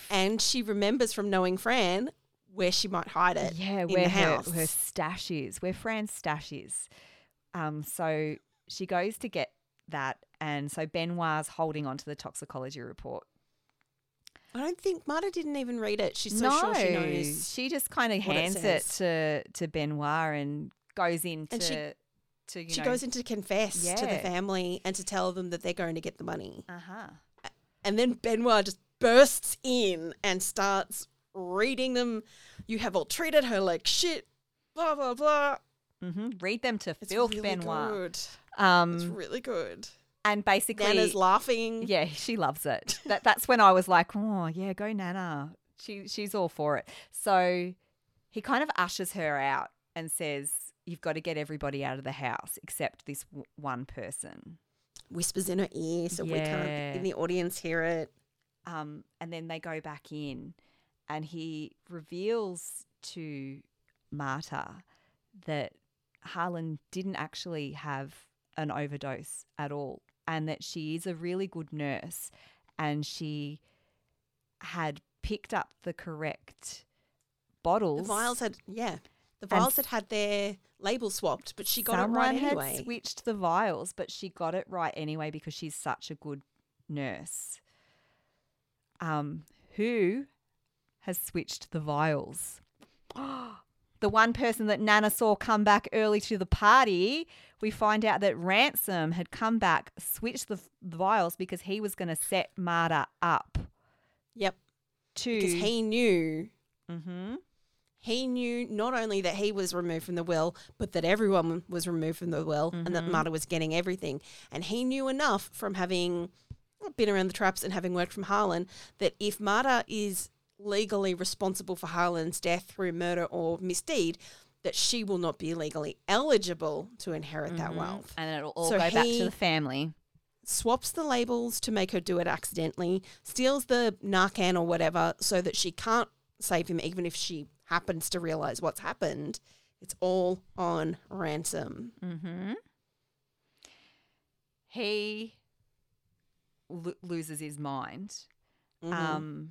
and she remembers from knowing Fran where she might hide it. Yeah, in where the house. Her, her stash is, where Fran's stash is. Um, so she goes to get that, and so Benoit's holding on to the toxicology report. I don't think Marta didn't even read it. She's so no, sure she knows. She just kind of hands it, it to to Benoit and goes into and she, to you she know, goes in to confess yeah. to the family and to tell them that they're going to get the money. Uh-huh. And then Benoit just bursts in and starts reading them. You have all treated her like shit. Blah blah blah. Mm-hmm. Read them to it's filth, really Benoit. Good. Um, it's really good. And basically Nana's laughing. Yeah, she loves it. That that's when I was like, oh yeah, go Nana. She she's all for it. So he kind of ushers her out and says, you've got to get everybody out of the house except this w- one person. Whispers in her ear so yeah. we can't in the audience hear it. Um, and then they go back in, and he reveals to Marta that Harlan didn't actually have an overdose at all, and that she is a really good nurse, and she had picked up the correct bottles. The vials had, yeah, the vials had had their label swapped, but she got it right anyway. Someone had switched the vials, but she got it right anyway because she's such a good nurse. Um, who has switched the vials? Oh. The one person that Nana saw come back early to the party, we find out that Ransom had come back, switched the, the vials because he was going to set Marta up. Yep. To because he knew. Mm-hmm. He knew not only that he was removed from the will, but that everyone was removed from the will, mm-hmm. and that Marta was getting everything. And he knew enough from having been around the traps and having worked from Harlan that if Marta is legally responsible for Harlan's death through murder or misdeed, that she will not be legally eligible to inherit mm-hmm. that wealth. And it'll all so go back to the family. Swaps the labels to make her do it accidentally, steals the Narcan or whatever so that she can't save him even if she happens to realise what's happened. It's all on ransom. Mm-hmm. He lo- loses his mind. Mm-hmm. Um,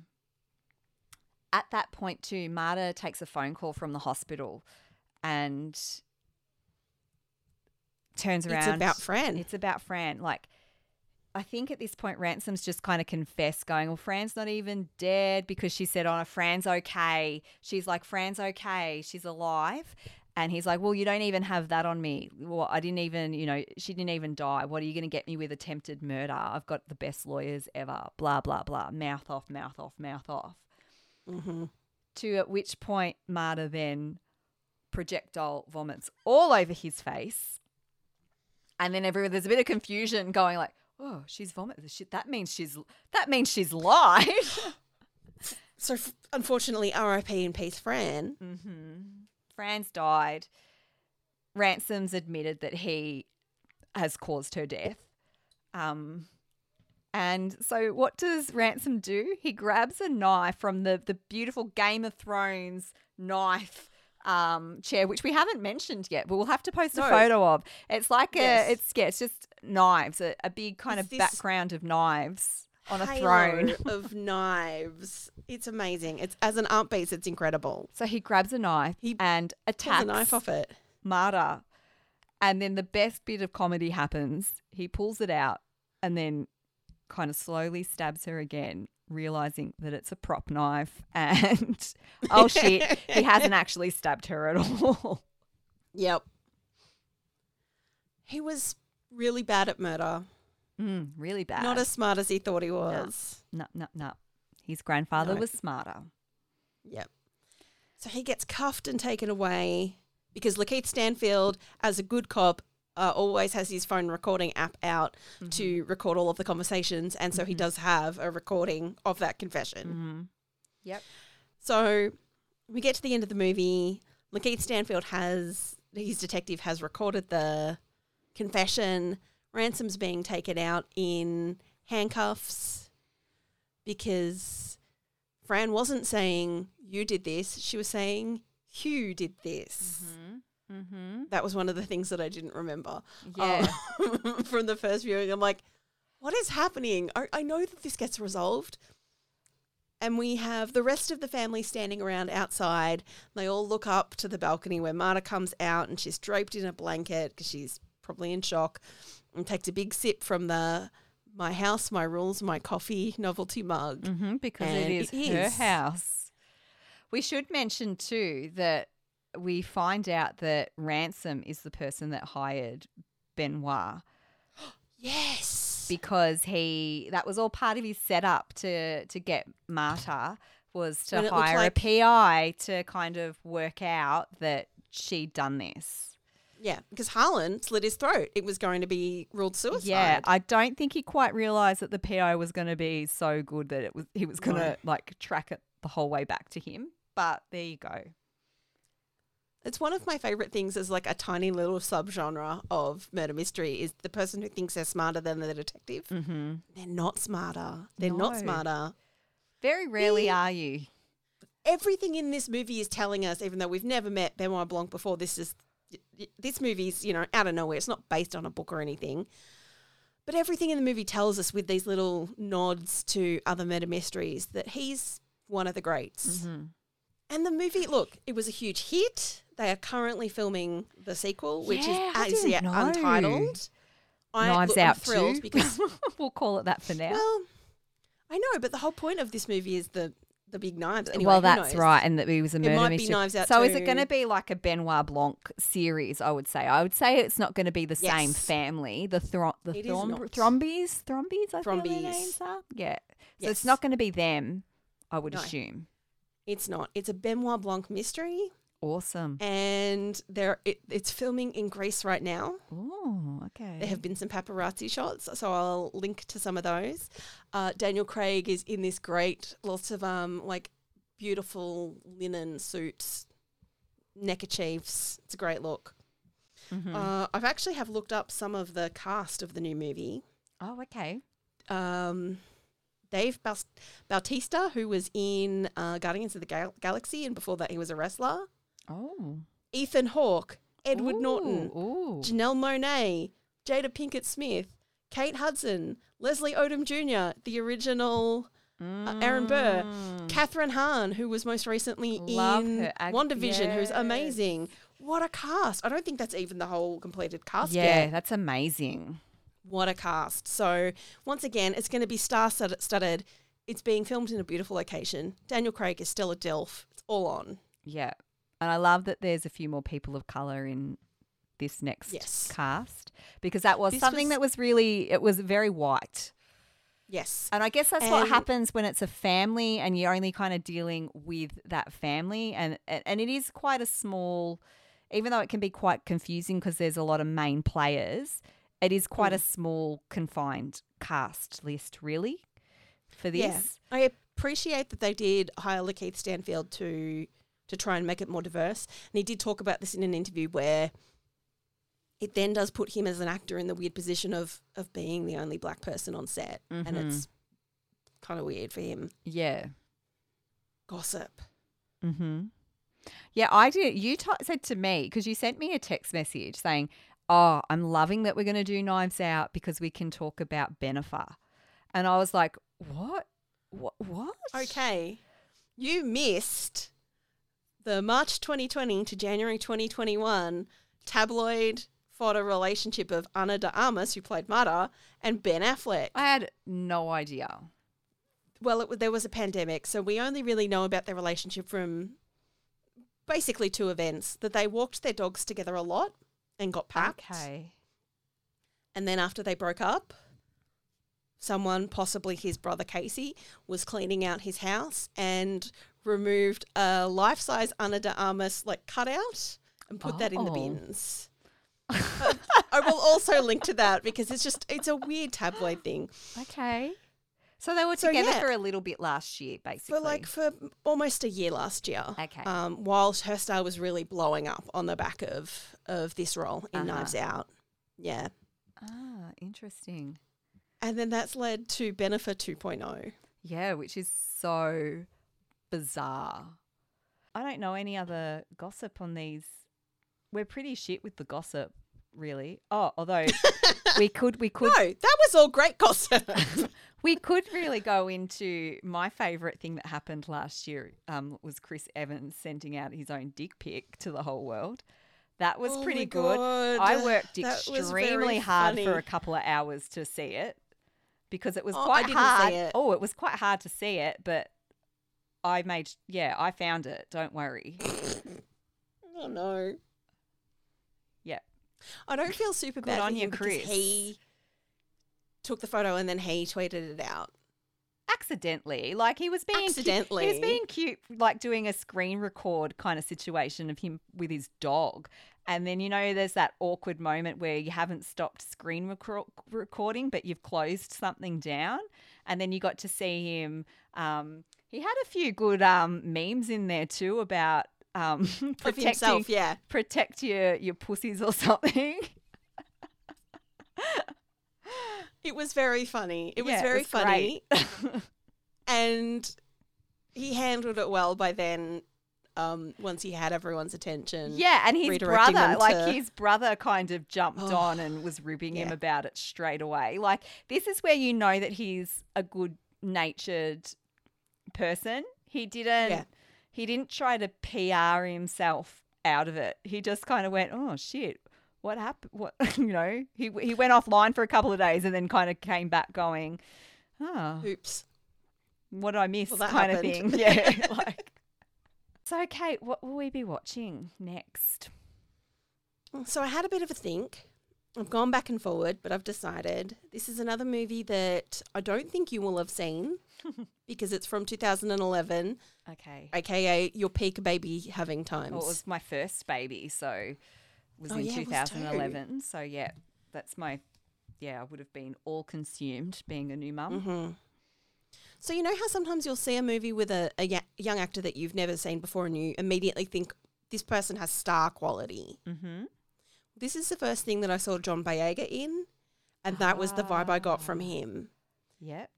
at that point too, Marta takes a phone call from the hospital and turns around. It's about Fran. It's about Fran. Like, I think at this point Ransom's just kind of confessed, going, well, Fran's not even dead, because she said, oh, Fran's okay. She's like, Fran's okay. She's alive. And he's like, well, you don't even have that on me. Well, I didn't even, you know, she didn't even die. What are you going to get me with attempted murder? I've got the best lawyers ever. Blah, blah, blah. Mouth off, mouth off, mouth off. Mm-hmm. To at which point Marta then projectile vomits all over his face. And then everyone, there's a bit of confusion going like, oh, she's vomited. She, that means she's that means she's lied. So unfortunately, R I P in peace, Fran. Mm-hmm. Fran's died. Ransom's admitted that he has caused her death. Um, and so what does Ransom do? He grabs a knife from the, the beautiful Game of Thrones knife um, chair, which we haven't mentioned yet, but we'll have to post no. a photo of. It's like a yes. – it's yeah, it's just knives, a, a big kind it's of background of knives on a throne. of knives. It's amazing. It's as an art piece, it's incredible. So he grabs a knife he and attacks pulls a knife off it. Marta. And then the best bit of comedy happens. He pulls it out and then kind of slowly stabs her again, realising that it's a prop knife and, oh, shit, he hasn't actually stabbed her at all. Yep. He was really bad at murder. Mm, really bad. Not as smart as he thought he was. No, no, no. no. His grandfather no. was smarter. Yep. So he gets cuffed and taken away because Lakeith Stanfield, as a good cop, Uh, always has his phone recording app out mm-hmm. to record all of the conversations, and so mm-hmm. he does have a recording of that confession. Mm-hmm. Yep. So we get to the end of the movie. Lakeith Stanfield has – his detective has recorded the confession. Ransom's being taken out in handcuffs because Fran wasn't saying, you did this. She was saying, you did this. Mm-hmm. Mm-hmm. That was one of the things that I didn't remember yeah. um, from the first viewing. I'm like, what is happening? I, I know that this gets resolved. And we have the rest of the family standing around outside. They all look up to the balcony where Marta comes out and she's draped in a blanket because she's probably in shock and takes a big sip from the My House, My Rules, My Coffee novelty mug. Mm-hmm, because and it is it her is. house. We should mention too that we find out that Ransom is the person that hired Benoit. Yes. Because he that was all part of his setup to to get Marta, was to hire like- a P I to kind of work out that she'd done this. Yeah, because Harlan slit his throat. It was going to be ruled suicide. Yeah, I don't think he quite realised that the P I was going to be so good that it was he was going to no. like track it the whole way back to him. But there you go. It's one of my favourite things as like a tiny little subgenre of murder mystery is the person who thinks they're smarter than the detective. Mm-hmm. They're not smarter. They're no. not smarter. Very rarely they, are you. Everything in this movie is telling us, even though we've never met Benoit Blanc before, this is this movie's, you know, out of nowhere. It's not based on a book or anything. But everything in the movie tells us with these little nods to other murder mysteries that he's one of the greats. Mm-hmm. And the movie, look, it was a huge hit. They are currently filming the sequel, which yeah, is as yet untitled. I, Knives look, Out I'm thrilled too. Because we'll call it that for now. Well, I know, but the whole point of this movie is the, the big knives. Anyway, well, that's knows? right, and that it was a murder mystery. It might mystery. be Knives Out So too. Is it going to be like a Benoit Blanc series, I would say? I would say it's not going to be the yes. same family. The thro- the Throm- Thrombies? Thrombies, I Thrombies. think their names are. Yeah. So yes. it's not going to be them, I would no. assume. It's not. It's a Benoit Blanc mystery. Awesome. And there, it, it's filming in Greece right now. Oh, okay. There have been some paparazzi shots, so I'll link to some of those. Uh, Daniel Craig is in this great, lots of um, like beautiful linen suits, neckerchiefs. It's a great look. Mm-hmm. Uh, I've actually have looked up some of the cast of the new movie. Oh, okay. Um, Dave Bautista, who was in uh, Guardians of the Gal- Galaxy, and before that he was a wrestler. Oh. Ethan Hawke, Edward ooh, Norton, ooh. Janelle Monáe, Jada Pinkett Smith, Kate Hudson, Leslie Odom Junior, the original mm. uh, Aaron Burr, Catherine Hahn, who was most recently Love in I, WandaVision, yes. who's amazing. What a cast. I don't think that's even the whole completed cast yeah, yet. Yeah, that's amazing. What a cast. So once again, it's going to be star-studded. It's being filmed in a beautiful location. Daniel Craig is still a DILF. It's all on. Yeah. And I love that there's a few more people of colour in this next yes. cast, because that was this something was, that was really – it was very white. Yes. And I guess that's and what happens when it's a family and you're only kind of dealing with that family, and and it is quite a small – even though it can be quite confusing because there's a lot of main players – it is quite a small, confined cast list, really, for this. Yeah. I appreciate that they did hire Lakeith Stanfield to to try and make it more diverse. And he did talk about this in an interview where it then does put him as an actor in the weird position of, of being the only black person on set. Mm-hmm. And it's kind of weird for him. Yeah. Gossip. Mm-hmm. Yeah, I did. You t- said to me, because you sent me a text message saying, oh, I'm loving that we're going to do Knives Out because we can talk about Bennifer. And I was like, what? What? What? Okay. You missed the March twenty twenty to January twenty twenty-one tabloid fodder relationship of Ana de Armas, who played Mara, and Ben Affleck. I had no idea. Well, it, there was a pandemic, so we only really know about their relationship from basically two events, that they walked their dogs together a lot. And got packed. Okay. And then after they broke up, someone, possibly his brother Casey, was cleaning out his house and removed a life-size Ana de Armas like cutout and put oh. that in the bins. uh, I will also link to that because it's just it's a weird tabloid thing. Okay. So they were together so, yeah. for a little bit last year, basically. For like for almost a year last year. Okay. Um, while her star was really blowing up on the back of. of this role in uh-huh. Knives Out. Yeah. Ah, interesting. And then that's led to Bennifer two point oh. Yeah, which is so bizarre. I don't know any other gossip on these. We're pretty shit with the gossip, really. Oh, although we could we could No, that was all great gossip. We could really go into my favourite thing that happened last year um, was Chris Evans sending out his own dick pic to the whole world. That was oh pretty good. I worked that extremely hard funny. for a couple of hours to see it because it was oh, quite hard. It. Oh, it was quite hard to see it, but I made, yeah, I found it. Don't worry. Oh, no. Yeah. I don't feel super good bad on you, Chris. He took the photo and then he tweeted it out. Accidentally, like he was being accidentally, cute. He was being cute, like doing a screen record kind of situation of him with his dog, and then you know there's that awkward moment where you haven't stopped screen rec- recording, but you've closed something down, and then you got to see him. Um, he had a few good um, memes in there too about um, protecting, himself, yeah, protect your your pussies or something. It was very funny. It was yeah, very it was funny. And he handled it well by then um, once he had everyone's attention. Yeah, and his brother, like to... his brother kind of jumped oh, on and was ribbing yeah. him about it straight away. Like this is where you know that he's a good-natured person. He didn't yeah. he didn't try to P R himself out of it. He just kind of went, "Oh shit. What happened? What you know? He he went offline for a couple of days and then kind of came back, going, "Oh, oops, what did I miss?" Well, that kind happened. Of thing. Yeah. Like. So, Kate, what will we be watching next? So I had a bit of a think. I've gone back and forward, but I've decided this is another movie that I don't think you will have seen because it's from two thousand eleven. Okay. A K A your peak baby having times. Well, it was my first baby, so. Was oh, in yeah, two thousand eleven, was so yeah, that's my yeah. I would have been all consumed being a new mum. Mm-hmm. So you know how sometimes you'll see a movie with a, a young actor that you've never seen before, and you immediately think, this person has star quality. Mm-hmm. This is the first thing that I saw John Boyega in, and that ah. was the vibe I got from him. Yep.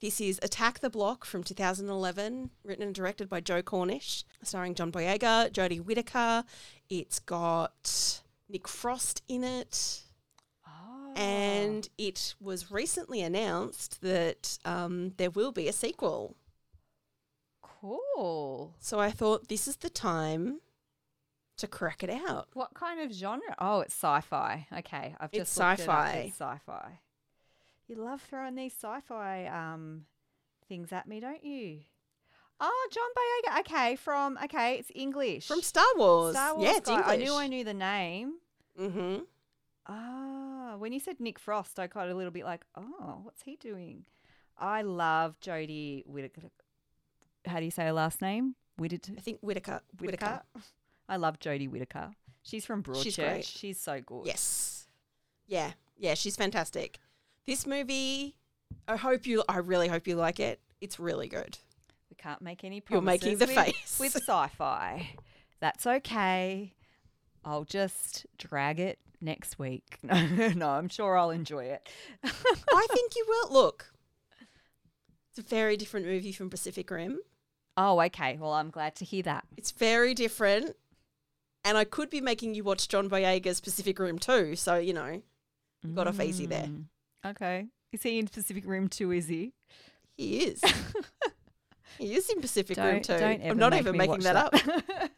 This is Attack the Block from two thousand eleven, written and directed by Joe Cornish, starring John Boyega, Jodie Whittaker. It's got Nick Frost in it. Oh. And it was recently announced that um, there will be a sequel. Cool. So I thought this is the time to crack it out. What kind of genre? Oh, it's sci-fi. Okay. I've just it's sci-fi. It it's sci-fi. You love throwing these sci-fi um, things at me, don't you? Oh, John Boyega. Okay, from okay, it's English from Star Wars. Star Wars yeah, it's guy. English. I knew I knew the name. Mm-hmm. Ah, when you said Nick Frost, I got a little bit like, oh, what's he doing? I love Jodie Whittaker. How do you say her last name? Whittaker. I think Whittaker. Whittaker. I love Jodie Whittaker. She's from Broadchurch. She's great. She's so good. Yes. Yeah. Yeah. She's fantastic. This movie, I hope you. I really hope you like it. It's really good. We can't make any promises. You're making the with, face with sci-fi. That's okay. I'll just drag it next week. No, no, I'm sure I'll enjoy it. I think you will. Look, it's a very different movie from Pacific Rim. Oh, okay. Well, I'm glad to hear that. It's very different, and I could be making you watch John Boyega's Pacific Rim too. So you know, you got mm. off easy there. Okay. Is he in Pacific Rim two, is he? He is. He is in Pacific don't, Rim two. Don't ever I'm not make even making that, that up.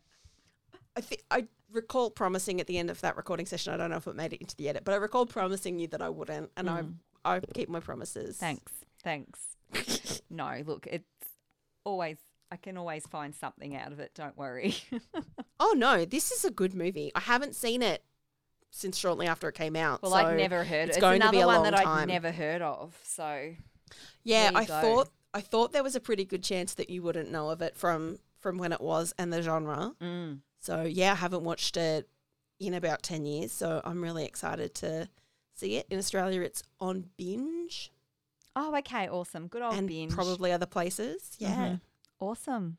I th- I recall promising at the end of that recording session, I don't know if it made it into the edit, but I recall promising you that I wouldn't, and mm. I I keep my promises. Thanks. Thanks. No, look, it's always – I can always find something out of it. Don't worry. Oh, no. This is a good movie. I haven't seen it since shortly after it came out. Well, so I'd never heard it's it. It's going another to be a one long that I'd never heard of. So yeah, I go. thought I thought there was a pretty good chance that you wouldn't know of it from from when it was and the genre. Mm. So yeah, I haven't watched it in about ten years. So I'm really excited to see it in Australia. It's on Binge. Oh, okay, awesome. Good old and Binge. Probably other places. Yeah, mm-hmm. Awesome.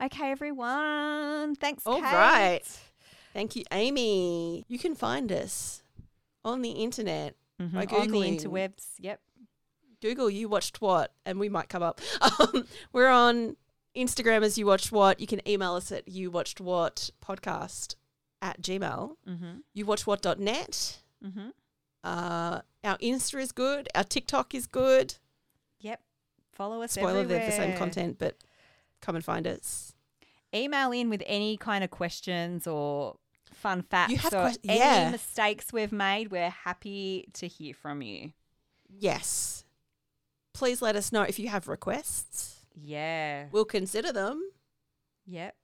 Okay, everyone. Thanks. All Kate. Right. Thank you, Amy. You can find us on the internet mm-hmm. by Googling. On the interwebs, yep. Google You Watched What, and we might come up. Um, we're on Instagram as You Watched What. You can email us at youwatchedwhatpodcast at gmail. Mm-hmm. youwatchedwhat dot net. Mm-hmm. Uh, our Insta is good. Our TikTok is good. Yep. Follow us Spoiler, everywhere. They're the same content, but come and find us. Email in with any kind of questions or fun facts you have or que- any yeah. mistakes we've made. We're happy to hear from you. Yes. Please let us know if you have requests. Yeah. We'll consider them. Yep,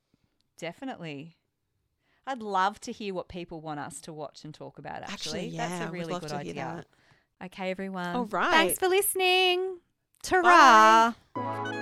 definitely. I'd love to hear what people want us to watch and talk about, actually. actually yeah, that's a really good idea. Okay, everyone. All right. Thanks for listening. Ta-ra. Bye.